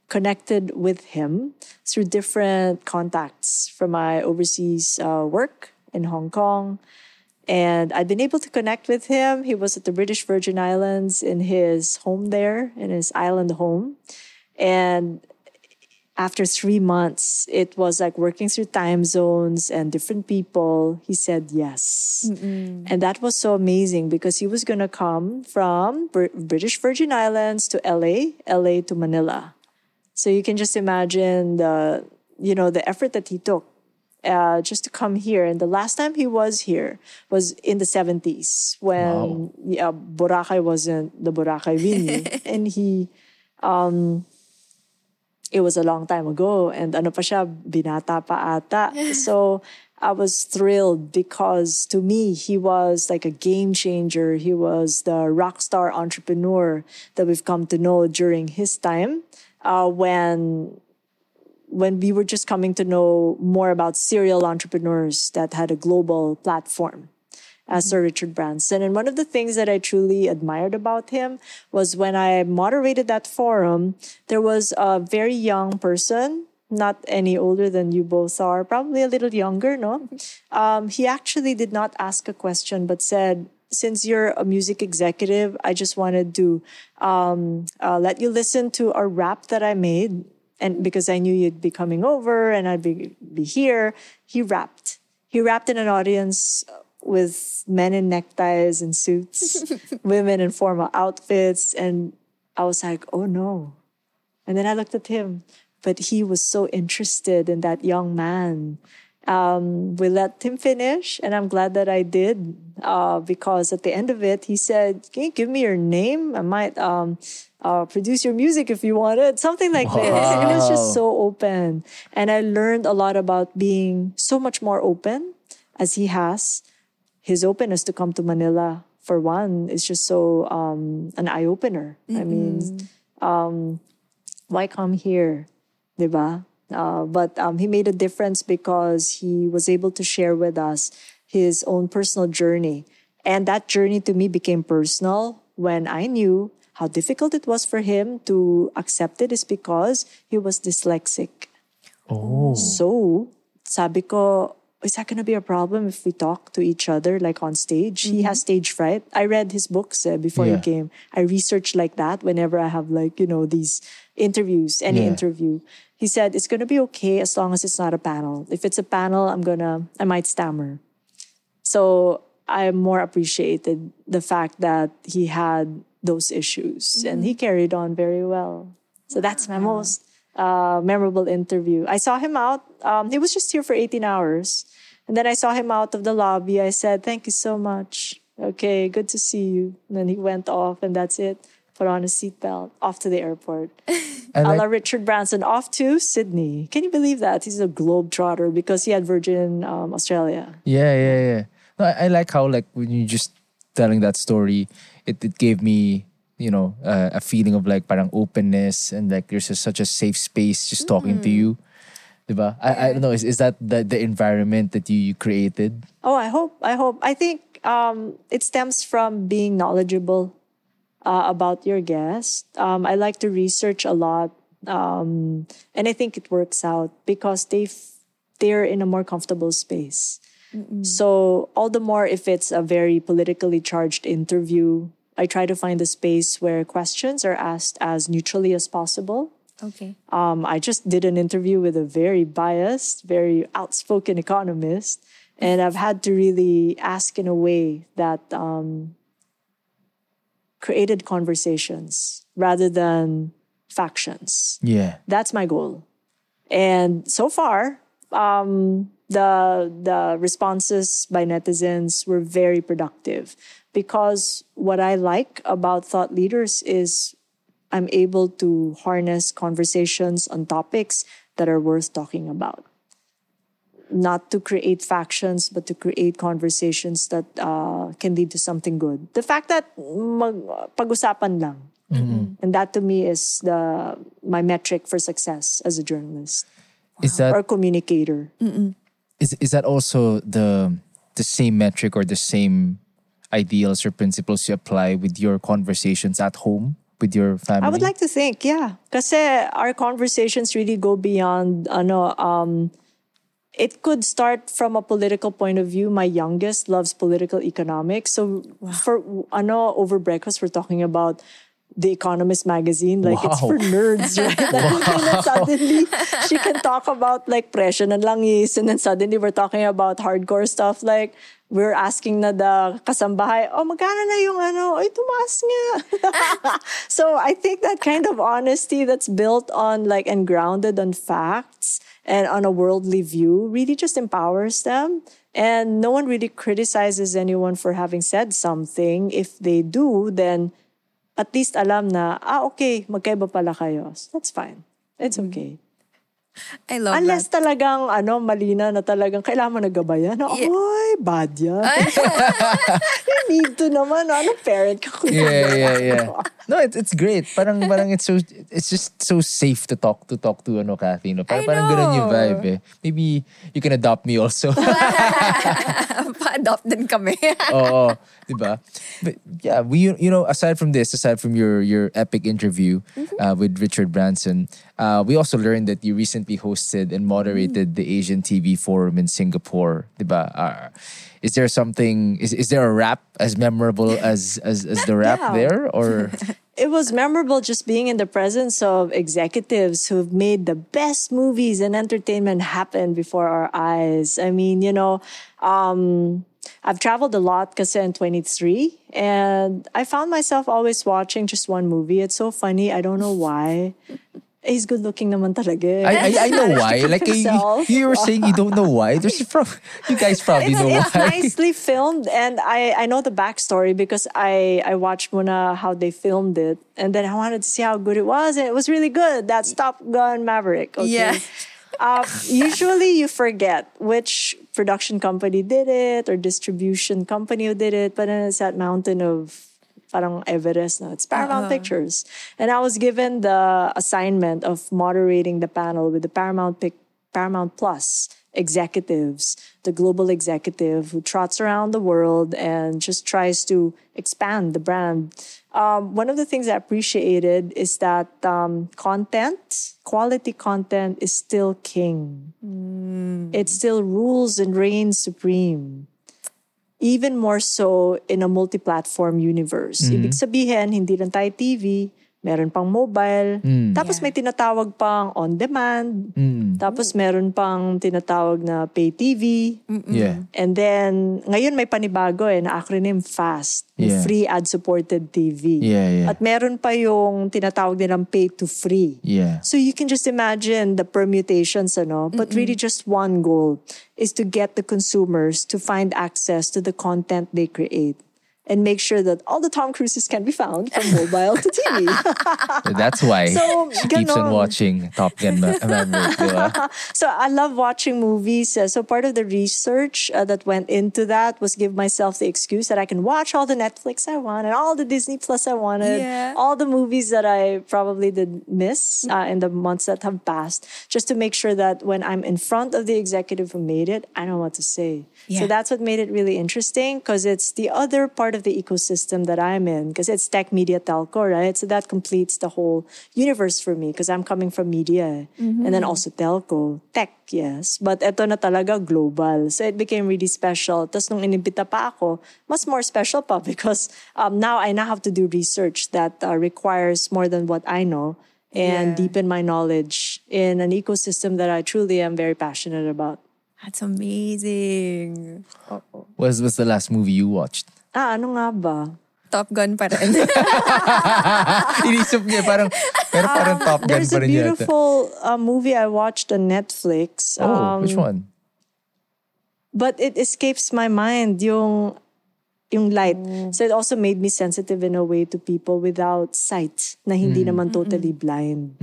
connected with him through different contacts from my overseas work in Hong Kong. And I'd been able to connect with him. He was at the British Virgin Islands in his home there, in his island home. And after 3 months, it was like working through time zones and different people. He said yes. Mm-mm. And that was so amazing because he was going to come from British Virgin Islands to LA, LA to Manila. So you can just imagine the effort that he took. Just to come here. And the last time he was here was in the 70s when Boracay wasn't the Boracay we knew. And he, it was a long time ago. And ano pa siya, binata pa ata. So I was thrilled because to me, he was like a game changer. He was the rock star entrepreneur that we've come to know during his time when we were just coming to know more about serial entrepreneurs that had a global platform as Sir Richard Branson. And one of the things that I truly admired about him was when I moderated that forum, there was a very young person, not any older than you both are, probably a little younger, no? He actually did not ask a question but said, since you're a music executive, I just wanted to let you listen to a rap that I made. And because I knew you'd be coming over and I'd be here, he rapped. He rapped in an audience with men in neckties and suits, women in formal outfits. And I was like, oh no. And then I looked at him, but he was so interested in that young man. We let him finish and I'm glad that I did because at the end of it, he said, can you give me your name? I might... produce your music if you want it. Something like this. It was just so open. And I learned a lot about being so much more open as he has. His openness to come to Manila, for one, is just so an eye-opener. Mm-hmm. I mean, why come here? Diba? But he made a difference because he was able to share with us his own personal journey. And that journey to me became personal when I knew how difficult it was for him to accept it is because he was dyslexic. Oh. So, sabi ko, is that going to be a problem if we talk to each other like on stage? Mm-hmm. He has stage fright. I read his books before he came. I researched like that whenever I have like, these interviews, any interview. He said, it's going to be okay as long as it's not a panel. If it's a panel, I might stammer. So, I more appreciated the fact that he had those issues and he carried on very well. So that's my most memorable interview. I saw him out. He was just here for 18 hours. And then I saw him out of the lobby. I said, thank you so much. Okay, good to see you. And then he went off and that's it. Put on a seatbelt, off to the airport. A la Richard Branson, off to Sydney. Can you believe that? He's a globetrotter because he had Virgin Australia. Yeah. No, I like how when you just telling that story, it gave me, a feeling of parang openness and there's such a safe space just talking to you. Diba? I don't know, is that the environment that you created? Oh, I hope. I think it stems from being knowledgeable about your guest. I like to research a lot and I think it works out because they're in a more comfortable space. So all the more if it's a very politically charged interview, I try to find a space where questions are asked as neutrally as possible. Okay. I just did an interview with a very biased, very outspoken economist. And I've had to really ask in a way that created conversations rather than factions. Yeah. That's my goal. And so far... The responses by netizens were very productive. because what I like about Thought Leaders is I'm able to harness conversations on topics that are worth talking about. Not to create factions, but to create conversations that can lead to something good. The fact that pag-usapan lang. Mm-hmm. And that to me is my metric for success as a journalist. Is that, or communicator. Mm-mm. Is that also the same metric or the same ideals or principles you apply with your conversations at home with your family? I would like to think, yeah. Kasi our conversations really go beyond, it could start from a political point of view. My youngest loves political economics. So over breakfast, we're talking about The Economist magazine. Like, wow. It's for nerds, right? And then suddenly, she can talk about like presyo ng langis. And then suddenly, we're talking about hardcore stuff. Like, we're asking na the kasambahay, oh, magkano na yung ay, tumaas nga. So, I think that kind of honesty that's built on like, and grounded on facts and on a worldly view really just empowers them. And no one really criticizes anyone for having said something. If they do, then at least alam na, okay, magkaiba pala kayo. So that's fine. It's okay. I love Unless that. Unless talagang, malina na talagang, kailangan mo nagabayan. Yeah. Ay, bad yan. You need to naman. Parent ka ko. Yeah. No, it's great. Parang it's just so safe to talk to Kathy. No? Parang ganun yung vibe eh. Maybe you can adopt me also. Pa-adopt din kami. Oo. Diba? But yeah, aside from your epic interview with Richard Branson, we also learned that you recently hosted and moderated the Asian TV Forum in Singapore, diba? Is there a wrap as memorable as the wrap there? Or it was memorable just being in the presence of executives who've made the best movies and entertainment happen before our eyes. I mean, I've traveled a lot kasi I'm 23 and I found myself always watching just one movie. It's so funny. I don't know why. He's good looking naman talaga. I know why. Like you were saying you don't know why. You guys probably know why. It's nicely filmed and I know the backstory because I watched muna how they filmed it and then I wanted to see how good it was and it was really good. That's Top Gun Maverick. Okay? Yeah. Usually you forget which production company did it or distribution company who did it, but then it's that mountain of parang Everest. No, it's Paramount Pictures. And I was given the assignment of moderating the panel with the Paramount Plus executives, the global executive who trots around the world and just tries to expand the brand. One of the things I appreciated is that quality content is still king. Mm. It still rules and reigns supreme. Even more so in a multi-platform universe. Mm-hmm. Ibig sabihin, hindi lang tayo TV, meron pang mobile, tapos may tinatawag pang on-demand, tapos meron pang tinatawag na pay TV. Yeah. And then, ngayon may panibago na acronym FAST, Free Ad-Supported TV. Yeah. At meron pa yung tinatawag nilang pay to free. Yeah. So you can just imagine the permutations, but really just one goal is to get the consumers to find access to the content they create and make sure that all the Tom Cruises can be found from mobile to TV. That's why she keeps on watching Top Gun Maverick. Diba? So I love watching movies. So part of the research that went into that was give myself the excuse that I can watch all the Netflix I want and all the Disney Plus I wanted, all the movies that I probably did miss in the months that have passed, just to make sure that when I'm in front of the executive who made it, I know what to say. Yeah. So that's what made it really interesting because it's the other part of the ecosystem that I'm in because it's tech, media, telco, right? So that completes the whole universe for me because I'm coming from media and then also telco. Tech, yes. But eto na talaga global. So it became really special. Tapos nung inibita pa ako, mas more special pa because now I now have to do research that requires more than what I know and deepen my knowledge in an ecosystem that I truly am very passionate about. That's amazing. What was the last movie you watched? Ano nga ba? Top Gun pa rin. Inisip niya, parang Top Gun pa rin yata. There's a beautiful movie I watched on Netflix. Oh, which one? But it escapes my mind. Yung yung light. So it also made me sensitive in a way to people without sight na hindi naman totally blind.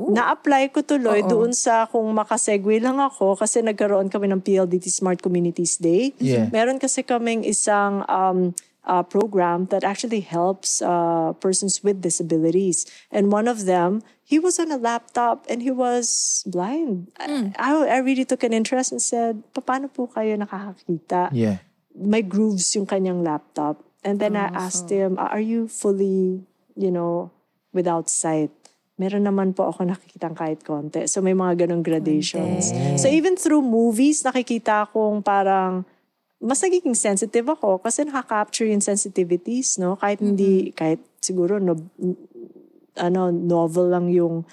Na-apply ko tuloy doon sa kung makasegue lang ako kasi nagkaroon kami ng PLDT Smart Communities Day. Yeah. Meron kasi kaming isang program that actually helps persons with disabilities. And one of them, he was on a laptop and he was blind. I really took an interest and said, paano po kayo nakakakita? Yeah. May grooves yung kanyang laptop. And then I asked him, are you fully, you know, without sight? Meron naman po ako nakikitang kahit konti. So may mga ganong gradations. So even through movies, nakikita akong parang mas nagiging sensitive ako kasi nakaka-capture yung sensitivities, no? Kahit hindi, kahit siguro novel lang yung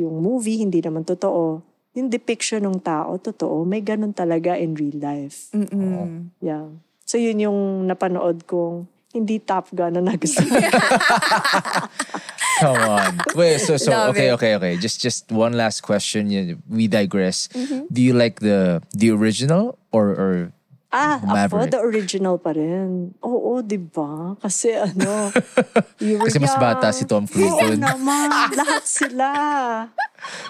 movie, hindi naman totoo. Yung depiction ng tao, totoo, may ganun talaga in real life. Yeah. So yun yung napanood kong hindi Top Gun na nagustuhan. Come on. Wait, so okay. Just one last question. We digress. Do you like the original or Maverick? Ako, the original pa rin. Oo, diba? Kasi kasi mas bata si Tom Cruise doon. Oo naman, lahat sila.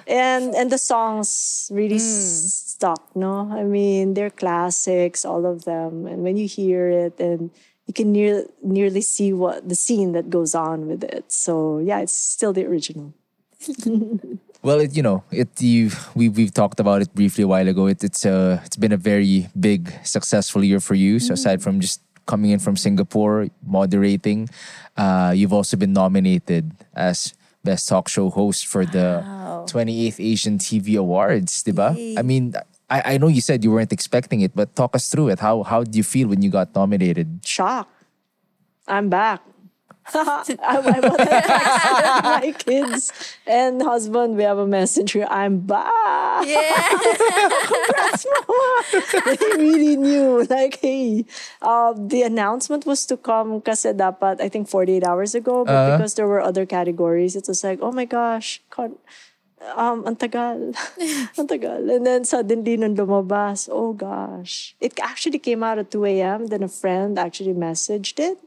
And the songs really stuck, no? I mean, they're classics, all of them. And when you hear it, and you can nearly see what the scene that goes on with it. So, yeah, it's still the original. Well, we've talked about it briefly a while ago. It's been a very big, successful year for you. So aside from just coming in from Singapore, moderating, you've also been nominated as Best Talk Show Host for the 28th Asian TV Awards, diba? Yay. I mean, I know you said you weren't expecting it, but talk us through it. How do you feel when you got nominated? Shock. I'm back. I want my kids and husband. We have a message here. I'm back. Yeah. Congrats, Mama. They really knew. Like, hey, the announcement was to come kasi dapat, I think 48 hours ago, but because there were other categories, it was like, oh my gosh, antagal. And then suddenly nung lumabas, oh gosh. It actually came out at 2 a.m. Then a friend actually messaged it.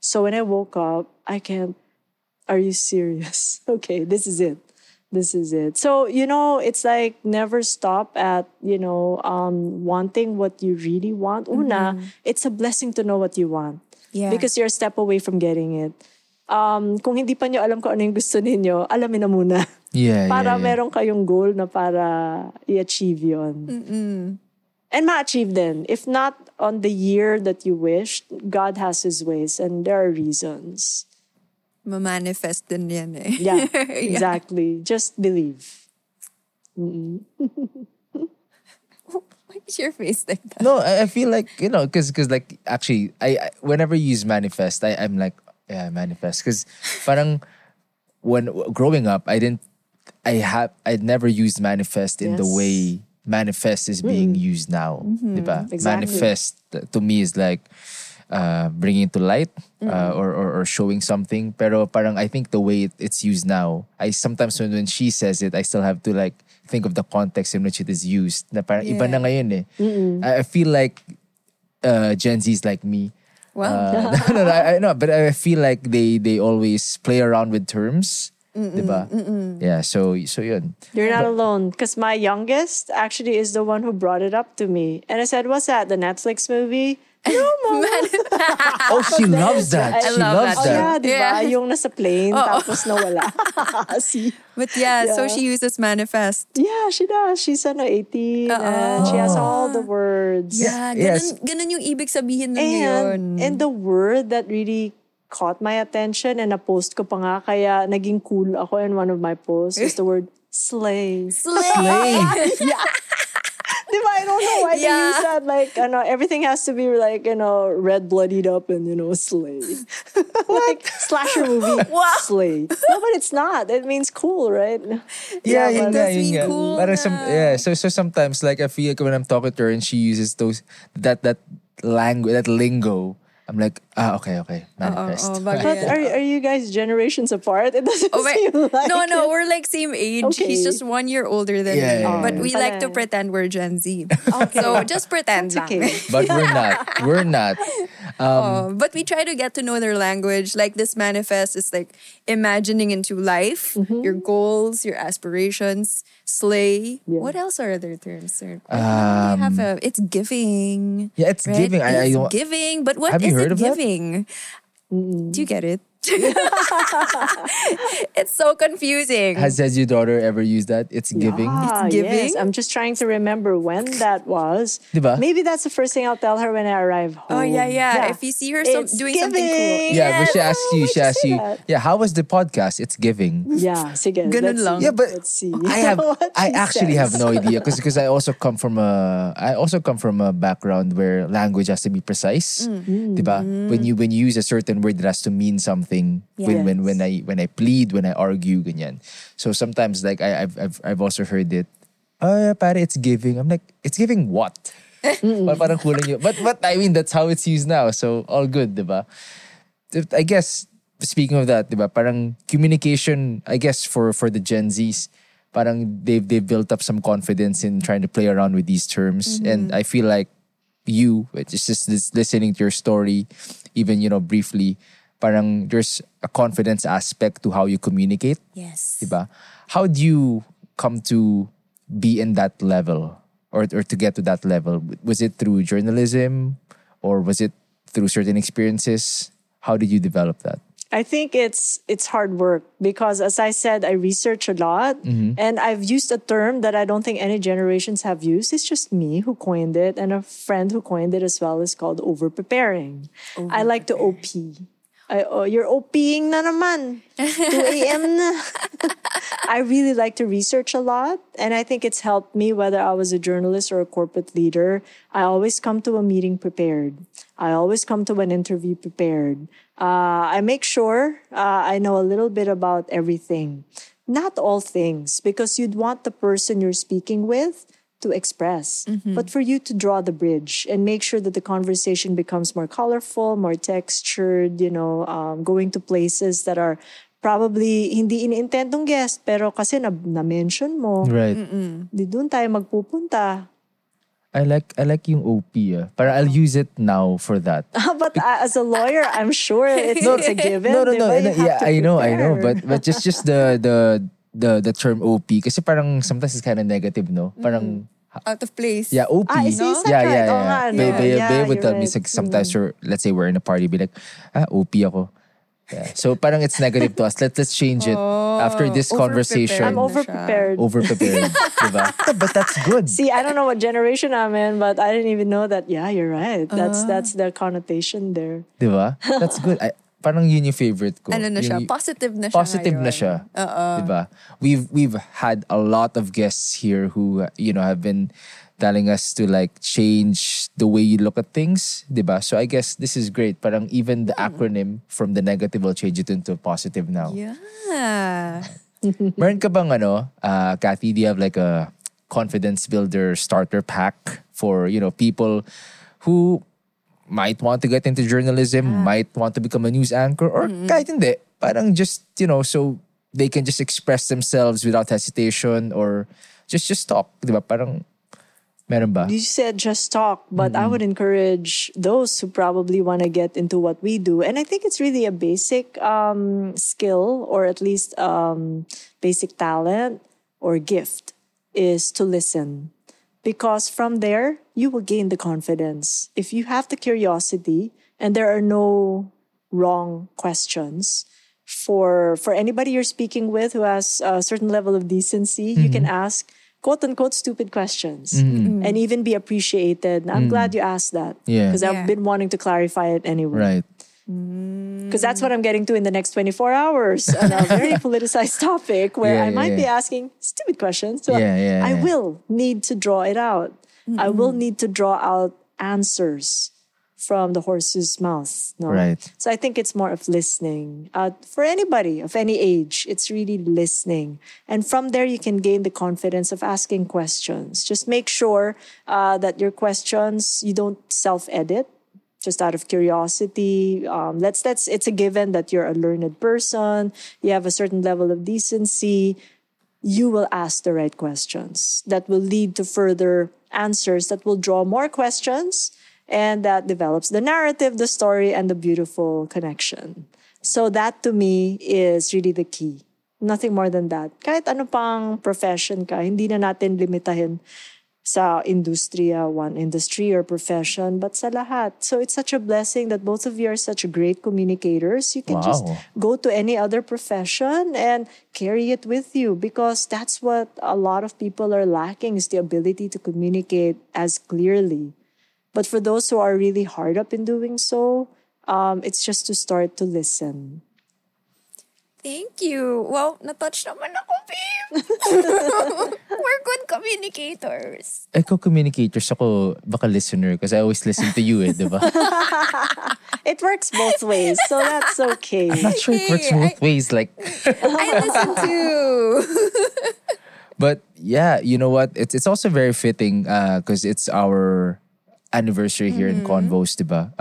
So when I woke up, are you serious? Okay, this is it. So, it's like never stop at, wanting what you really want. Una, it's a blessing to know what you want. Yeah. Because you're a step away from getting it. Kung hindi pa nyo alam kung ano yung gusto ninyo, alamin na muna. Yeah, para meron kayong goal na para i-achieve yun. And ma-achieve then. If not on the year that you wished, God has His ways and there are reasons. Ma-manifest din yan eh. Yeah, exactly. Yeah. Just believe. Why is your face like that? No, I feel like, because like, actually, I whenever you use manifest, I'm like, yeah, manifest. Because parang when growing up, I'd never used manifest in the way manifest is being used now, diba? Exactly. Manifest to me is like bringing to light or showing something. Pero parang I think the way it's used now, I sometimes when she says it, I still have to like think of the context in which it is used. Na parang iba na ngayon eh. I feel like Gen Z's like me. Wow. But I feel like they always play around with terms. Diba? Yeah, so yun. You're not alone. Because my youngest actually is the one who brought it up to me. And I said, what's that? The Netflix movie? No, Mom. Oh, she loves that. I love that. Oh, yeah, diba? Yeah. Yung nasa plane, tapos nawala. See? But yeah, so she uses manifest. Yeah, she does. She's 18 and she has all the words. Yeah, ganun yung ibig sabihin lang yun. And the word that really caught my attention and na-post ko pa nga kaya naging cool ako in one of my posts is the word slay. Slay! Yeah! Diba? I don't know why they use that. Like, everything has to be like, red bloodied up and, slay. Like, slasher movie, wow. Slay. No, but it's not. It means cool, right? Yeah, it does mean cool. But so sometimes, like, I feel like when I'm talking to her and she uses those, that language, that lingo, I'm like, okay, manifest. But are you guys generations apart? It doesn't seem like No, we're like same age. Okay. He's just 1 year older than me. Yeah. But we like to pretend we're Gen Z. Okay. So just pretend. Okay. But we're not. But we try to get to know their language. Like this manifest is like imagining into life, your goals, your aspirations, slay. Yeah. What else are other terms? We have it's giving. Yeah, it's giving. It's giving, but what is heard of giving? Do you get it? It's so confusing. Has your daughter ever used that? It's giving. Yeah, it's giving. Yes. I'm just trying to remember when that was. Diba? Maybe that's the first thing I'll tell her when I arrive home. Oh yeah. If you see her doing something cool. Yeah, but she asks you. Yeah, how was the podcast? It's giving. Yeah, sige. Ganun lang. Yeah, but let's see. I actually have no idea because I also come from a background where language has to be precise. Diba? When you use a certain word, it has to mean something. When I plead, when I argue, ganyan. So sometimes like I've also heard it. Pare, it's giving. I'm like, it's giving what? But I mean that's how it's used now. So all good, diba? I guess speaking of that, diba? Parang communication. I guess for the Gen Zs, parang they've built up some confidence in trying to play around with these terms. And I feel like it's just listening to your story, even briefly. Parang there's a confidence aspect to how you communicate. Yes. Diba? How do you come to be in that level or to get to that level? Was it through journalism or was it through certain experiences? How did you develop that? I think it's hard work because, as I said, I research a lot and I've used a term that I don't think any generations have used. It's just me who coined it, and a friend who coined it as well is called overpreparing. I like to OP. You're OPing na naman. 2 a.m. na. I really like to research a lot. And I think it's helped me whether I was a journalist or a corporate leader. I always come to a meeting prepared. I always come to an interview prepared. I make sure I know a little bit about everything. Not all things, because you'd want the person you're speaking with to express, but for you to draw the bridge and make sure that the conversation becomes more colorful, more textured, going to places that are probably hindi in-intent ng guest, pero kasi na-mention mo. Right. Di doon tayo magpupunta. I like yung OP. Para I'll use it now for that. But as a lawyer, I'm sure it's a given. No. Yeah, I know. But just the term OP kasi parang sometimes it's kind of negative, no? Parang out of place. Yeah, OP. They would tell me sometimes, let's say we're in a party, be like, OP ako. Yeah. So parang it's negative to us. Let's change it after this conversation. I'm overprepared. Diba? But that's good. See, I don't know what generation I'm in, but I didn't even know that. Yeah, you're right. That's the connotation there. Diba? That's good. Parang yun yung favorite ko. Ano na siya? Positive na siya. Diba? We've had a lot of guests here who, have been telling us to like change the way you look at things. Diba? So I guess this is great. Parang even the acronym from the negative will change it into positive now. Yeah. Meron ka bang Kathy, do you have like a confidence builder starter pack for, people who might want to get into journalism, might want to become a news anchor, or kahit hindi, parang just, so they can just express themselves without hesitation or just talk, diba? Parang meron ba? You said just talk, but I would encourage those who probably want to get into what we do. And I think it's really a basic skill, or at least basic talent or gift, is to listen. Because from there, you will gain the confidence. If you have the curiosity and there are no wrong questions for anybody you're speaking with who has a certain level of decency, you can ask quote-unquote stupid questions and even be appreciated. I'm glad you asked that because I've been wanting to clarify it anyway. Right. Because that's what I'm getting to in the next 24 hours on a very politicized topic where I might be asking stupid questions. So I will need to draw it out. I will need to draw out answers from the horse's mouth. No? Right. So I think it's more of listening. For anybody of any age, it's really listening. And from there, you can gain the confidence of asking questions. Just make sure that your questions, you don't self-edit. just out of curiosity. It's a given that you're a learned person. You have a certain level of decency. You will ask the right questions that will lead to further answers that will draw more questions, and that develops the narrative, the story, and the beautiful connection. So that to me is really the key. Nothing more than that. Kahit ano pang profession ka, hindi na natin limitahin sa industriya, one industry or profession, but sa lahat. So it's such a blessing that both of you are such great communicators. You can just go to any other profession and carry it with you, because that's what a lot of people are lacking, is the ability to communicate as clearly. But for those who are really hard up in doing so, it's just to start to listen. Thank you. Wow, na-touch naman ako, babe. We're good communicators. Eko communicators ako, baka listener, because I always listen to you, eh, diba? It works both ways, so that's okay. I'm not sure it works both ways. Like, I listen too. But yeah, you know what? It's also very fitting because it's our anniversary here in Convos, diba?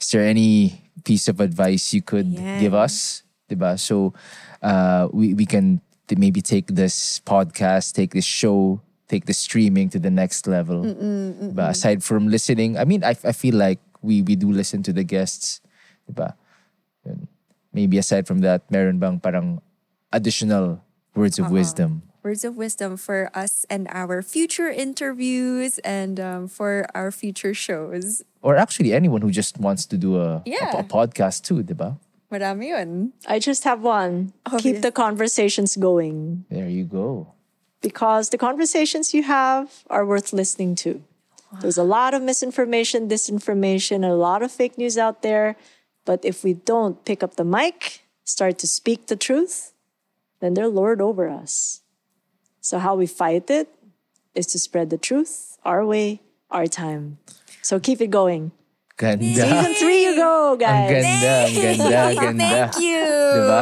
Is there any piece of advice you could give us, diba? So we can maybe take this podcast, take this show, take the streaming to the next level. Diba? Aside from listening, I mean, I feel like we do listen to the guests, diba? Maybe aside from that, meron bang parang additional words of wisdom? Words of wisdom for us and our future interviews and for our future shows. Or actually anyone who just wants to do a podcast too, diba? Marami yun. I just have one. Keep the conversations going. There you go. Because the conversations you have are worth listening to. Wow. There's a lot of misinformation, disinformation, and a lot of fake news out there. But if we don't pick up the mic, start to speak the truth, then they're lord over us. So how we fight it is to spread the truth, our way, our time. So keep it going. Ganda. Season 3 you go, guys. Ang ganda. Thank you. Diba?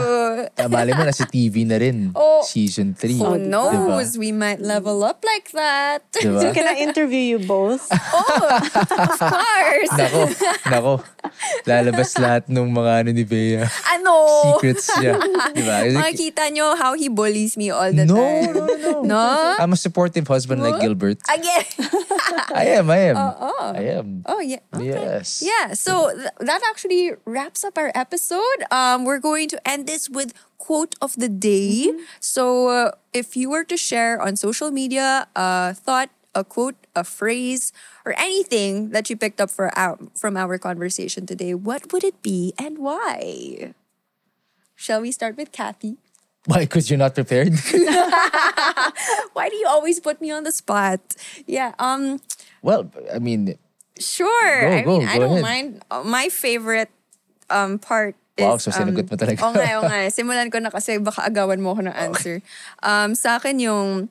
Abali mo, nasa TV na rin. Oh, Season 3. Who knows? Diba? We might level up like that. Diba? So can I interview you both? Of course. Nako. Lalabas lahat ng mga ni Bea. Secrets niya. Diba? Makikita nyo how he bullies me all the time. No? I'm a supportive husband like Gilbert. Again. I am. I am. Oh, yeah. Okay. Yes. Yeah, so that actually wraps up our episode. We're going to end this with quote of the day. So if you were to share on social media a thought, a quote, a phrase, or anything that you picked up from our conversation today, what would it be and why? Shall we start with Kathy? Why? Because you're not prepared? Why do you always put me on the spot? Yeah. Well, I mean... Sure. Go ahead. Mind. My favorite part is... Wow, so sinagot mo talaga. Oo nga. Simulan ko na kasi baka agawan mo ako ng answer. Okay. Sa akin yung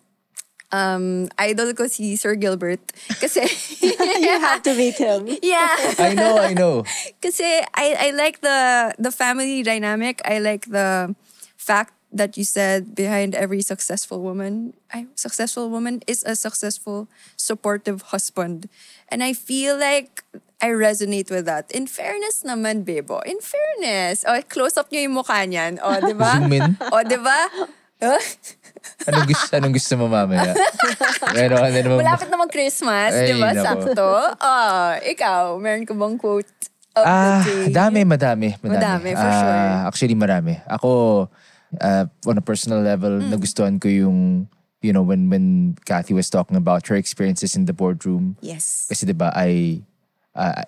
idol ko si Sir Gilbert. Kasi... You have to meet him. Yeah. I know. Kasi I like the family dynamic. I like the fact that you said behind every successful woman is a successful, supportive husband. And I feel like I resonate with that. In fairness naman, Bebo. In fairness. Oh, close up nyo yung mukha niyan. Oh, di ba? Zoom in. Oh, di ba? Huh? Anong gusto mo, mamaya? Malapit naman Christmas, di ba? Sakto. Oh, ikaw, meron ka bang quote of the day? Madami, for sure. Actually, marami. Ako, on a personal level, nagustuhan ko yung... You know, when Kathy was talking about her experiences in the boardroom. Yes. Kasi diba, I,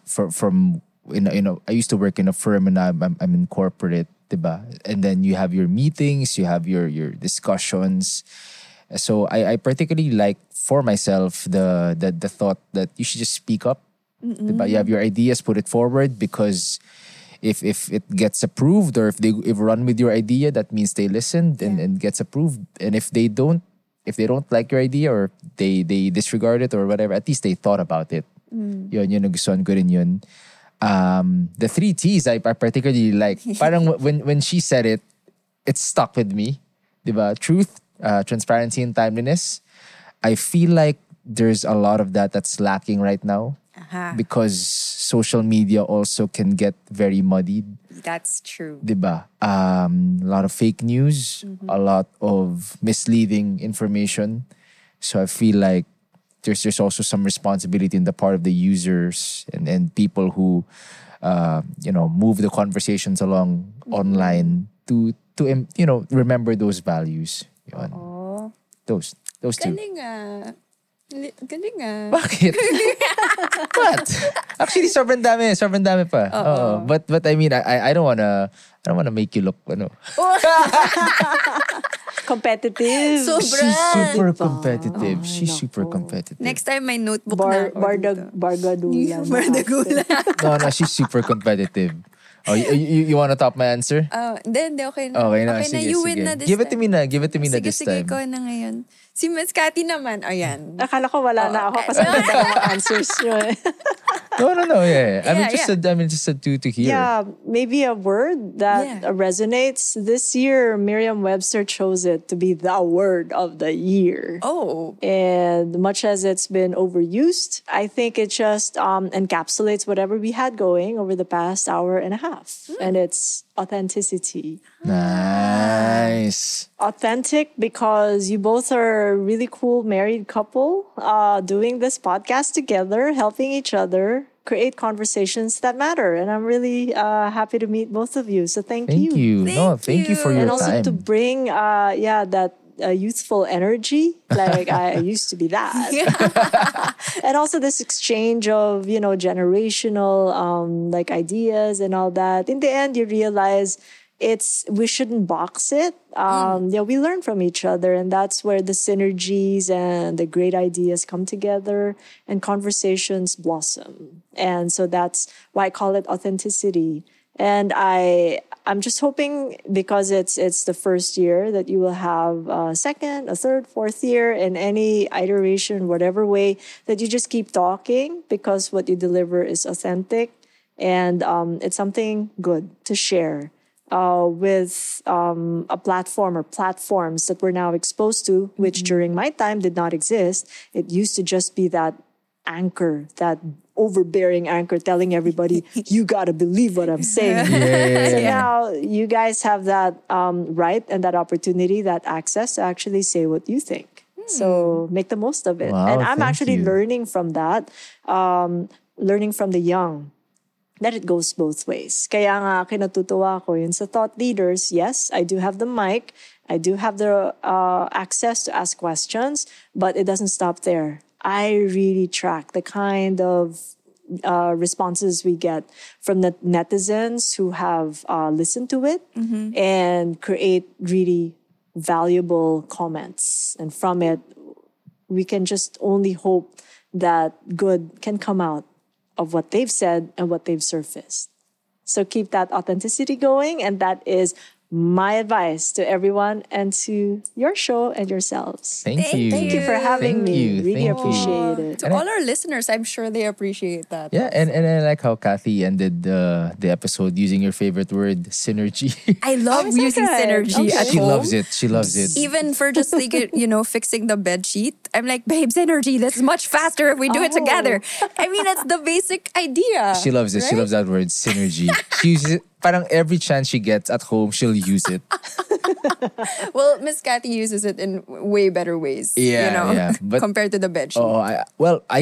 from, you know, I used to work in a firm and I'm in corporate, diba? And then you have your meetings, you have your discussions. So I particularly like for myself the thought that you should just speak up. Diba? You have your ideas, put it forward, because if it gets approved or if run with your idea, that means they listened and gets approved. And if they don't like your idea or they disregard it or whatever, at least they thought about it. Yun, nagustuhan ko rin yun. The 3 T's I particularly like. Parang when she said it, it stuck with me. Diba? Truth, transparency, and timeliness. I feel like there's a lot of that that's lacking right now. because social media also can get very muddied. That's true. Diba? A lot of fake news, a lot of misleading information. So I feel like there's also some responsibility in the part of the users and people who move the conversations along online to remember those values. Yun. Oh. Those two. Galing ah. Bakit? What? Actually, sobrang dami pa. Oh, but I mean, I don't wanna make you look ano. Competitive. Sobra. She's super competitive. Oh, she's super competitive. Next time, may notebook na. Bardagulan. No, she's super competitive. Oh, you want to top my answer? Hindi, okay na. Okay na, sige, you win na this time. Give it to me na this time. Sige, ko na ngayon. Si Ms. Cathy naman, ayan. Akala ko wala na ako kasi dalawa answers nyo. No, yeah. I'm interested to hear. Yeah, maybe a word that resonates. This year, Merriam-Webster chose it to be the word of the year. Oh. And much as it's been overused, I think it just encapsulates whatever we had going over the past hour and a half. Mm. And it's authenticity. Nice. Authentic because you both are a really cool married couple doing this podcast together, helping each other create conversations that matter. And I'm really happy to meet both of you. So thank you. Thank you for your time. And also to bring that youthful energy. Like I used to be that. And also this exchange of, generational ideas and all that. In the end, you realize we shouldn't box it. We learn from each other, and that's where the synergies and the great ideas come together and conversations blossom. And so that's why I call it authenticity. And I'm just hoping, because it's the first year, that you will have a second, a third, fourth year, in any iteration, whatever way, that you just keep talking, because what you deliver is authentic and it's something good to share. With a platform or platforms that we're now exposed to, which during my time did not exist. It used to just be that anchor, that overbearing anchor telling everybody, you gotta believe what I'm saying. So now you guys have that right and that opportunity, that access to actually say what you think. So make the most of it. Wow, and I'm actually learning from that, learning from the young, that it goes both ways. Kaya nga kinatutuwa ko yun sa Thought Leaders. Yes, I do have the mic. I do have the access to ask questions. But it doesn't stop there. I really track the kind of responses we get from the netizens who have listened to it and create really valuable comments. And from it, we can just only hope that good can come out of what they've said and what they've surfaced. So keep that authenticity going, and that is my advice to everyone and to your show and yourselves. Thank you. Thank you for having me. Really appreciate it. To all our listeners, I'm sure they appreciate that. Yeah, and I like how Kathy ended the episode using your favorite word, synergy. I love using synergy. Okay. She loves it. Even for just like, fixing the bed sheet. I'm like, babe, synergy. This is much faster if we do it together. I mean, it's the basic idea. She loves it. Right? She loves that word, synergy. She uses it. Parang every chance she gets at home, she'll use it. Well, Miss Kathy uses it in way better ways. Yeah, but, compared to the bed sheet. I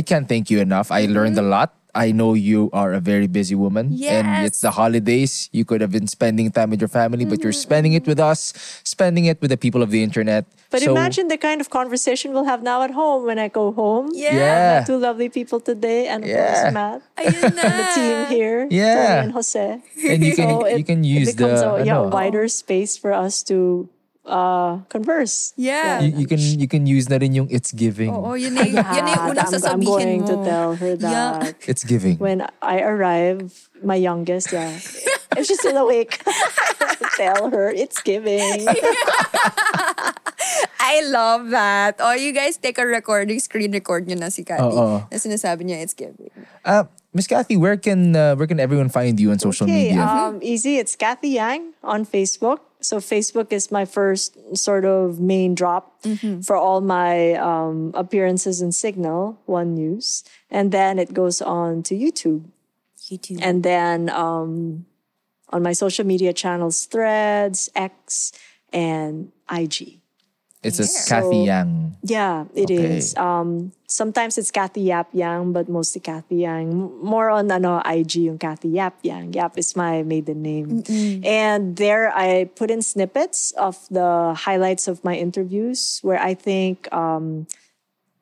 can't thank you enough. I learned a lot. I know you are a very busy woman. Yes. And it's the holidays. You could have been spending time with your family, but you're spending it with us, spending it with the people of the internet. But imagine the kind of conversation we'll have now at home when I go home. Yeah. Two lovely people today, and of course Matt. Ayun na. The team here. Yeah. And Jose. And you can use it. It becomes a wider space for us to converse. Yeah. You can use that in yung it's giving. Oh, yun yung unang sasabihin mo. I'm going to tell her that. Yeah. It's giving. When I arrive, my youngest, if she's still awake, tell her it's giving. I love that. Oh, you guys take a recording, screen record nyo na si Kathy. Na sinasabi niya it's giving. Miss Kathy, where can everyone find you on social media? Easy. It's Kathy Yang on Facebook. So Facebook is my first sort of main drop for all my appearances in Signal, One News. And then it goes on to YouTube. And then on my social media channels, Threads, X, and IG. It's Kathy Yang. Yeah, it is. Sometimes it's Kathy Yap Yang, but mostly Kathy Yang. More on IG, yung Kathy Yap Yang. Yap is my maiden name. And there I put in snippets of the highlights of my interviews where I think are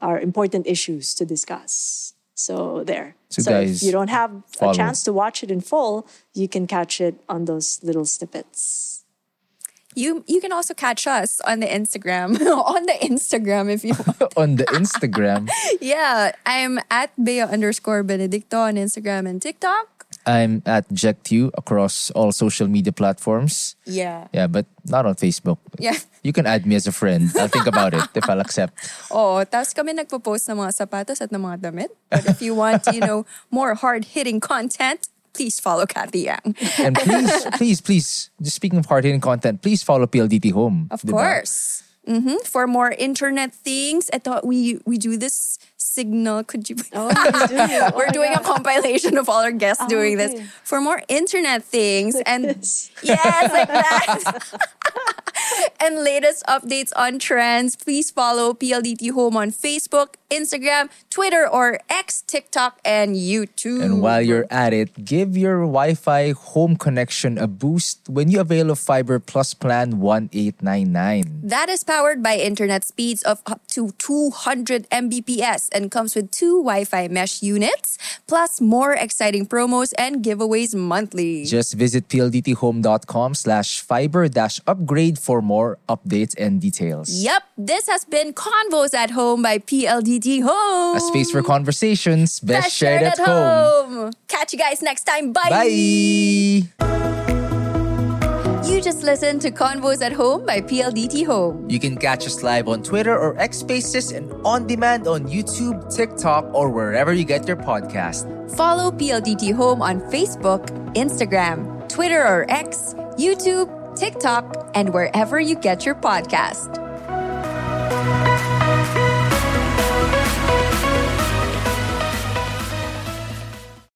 important issues to discuss. So there. So if you don't have a chance to watch it in full, you can catch it on those little snippets. You can also catch us on the Instagram. On the Instagram if you want. On the Instagram? Yeah. I'm at Bea_Benedicto on Instagram and TikTok. I'm at Jack Tu across all social media platforms. Yeah. Yeah, but not on Facebook. Yeah. You can add me as a friend. I'll think about it if I'll accept. Oh, tapos kami nagpo-post ng mga sapatos at ng mga damit. But if you want, more hard-hitting content, please follow Kathy Yang. And please, just speaking of hard-hitting content, please follow PLDT Home. Of course. For more internet things, I thought we do this Signal. Could you? Oh, we're doing a compilation of all our guests doing this for more internet things like that. And latest updates on trends. Please follow PLDT Home on Facebook, Instagram, Twitter, or X, TikTok, and YouTube. And while you're at it, give your Wi-Fi home connection a boost when you avail of Fiber Plus Plan 1899. That is powered by internet speeds of up to 200 Mbps and comes with 2 Wi-Fi mesh units, plus more exciting promos and giveaways monthly. Just visit pldthome.com/fiber-upgrade for more updates and details. Yep, this has been Convos at Home by PLDT Home. A space for conversations best shared at home. Catch you guys next time. Bye. Bye. You just listened to Convos at Home by PLDT Home. You can catch us live on Twitter or X Spaces and on demand on YouTube, TikTok, or wherever you get your podcast. Follow PLDT Home on Facebook, Instagram, Twitter or X, YouTube, TikTok, and wherever you get your podcast.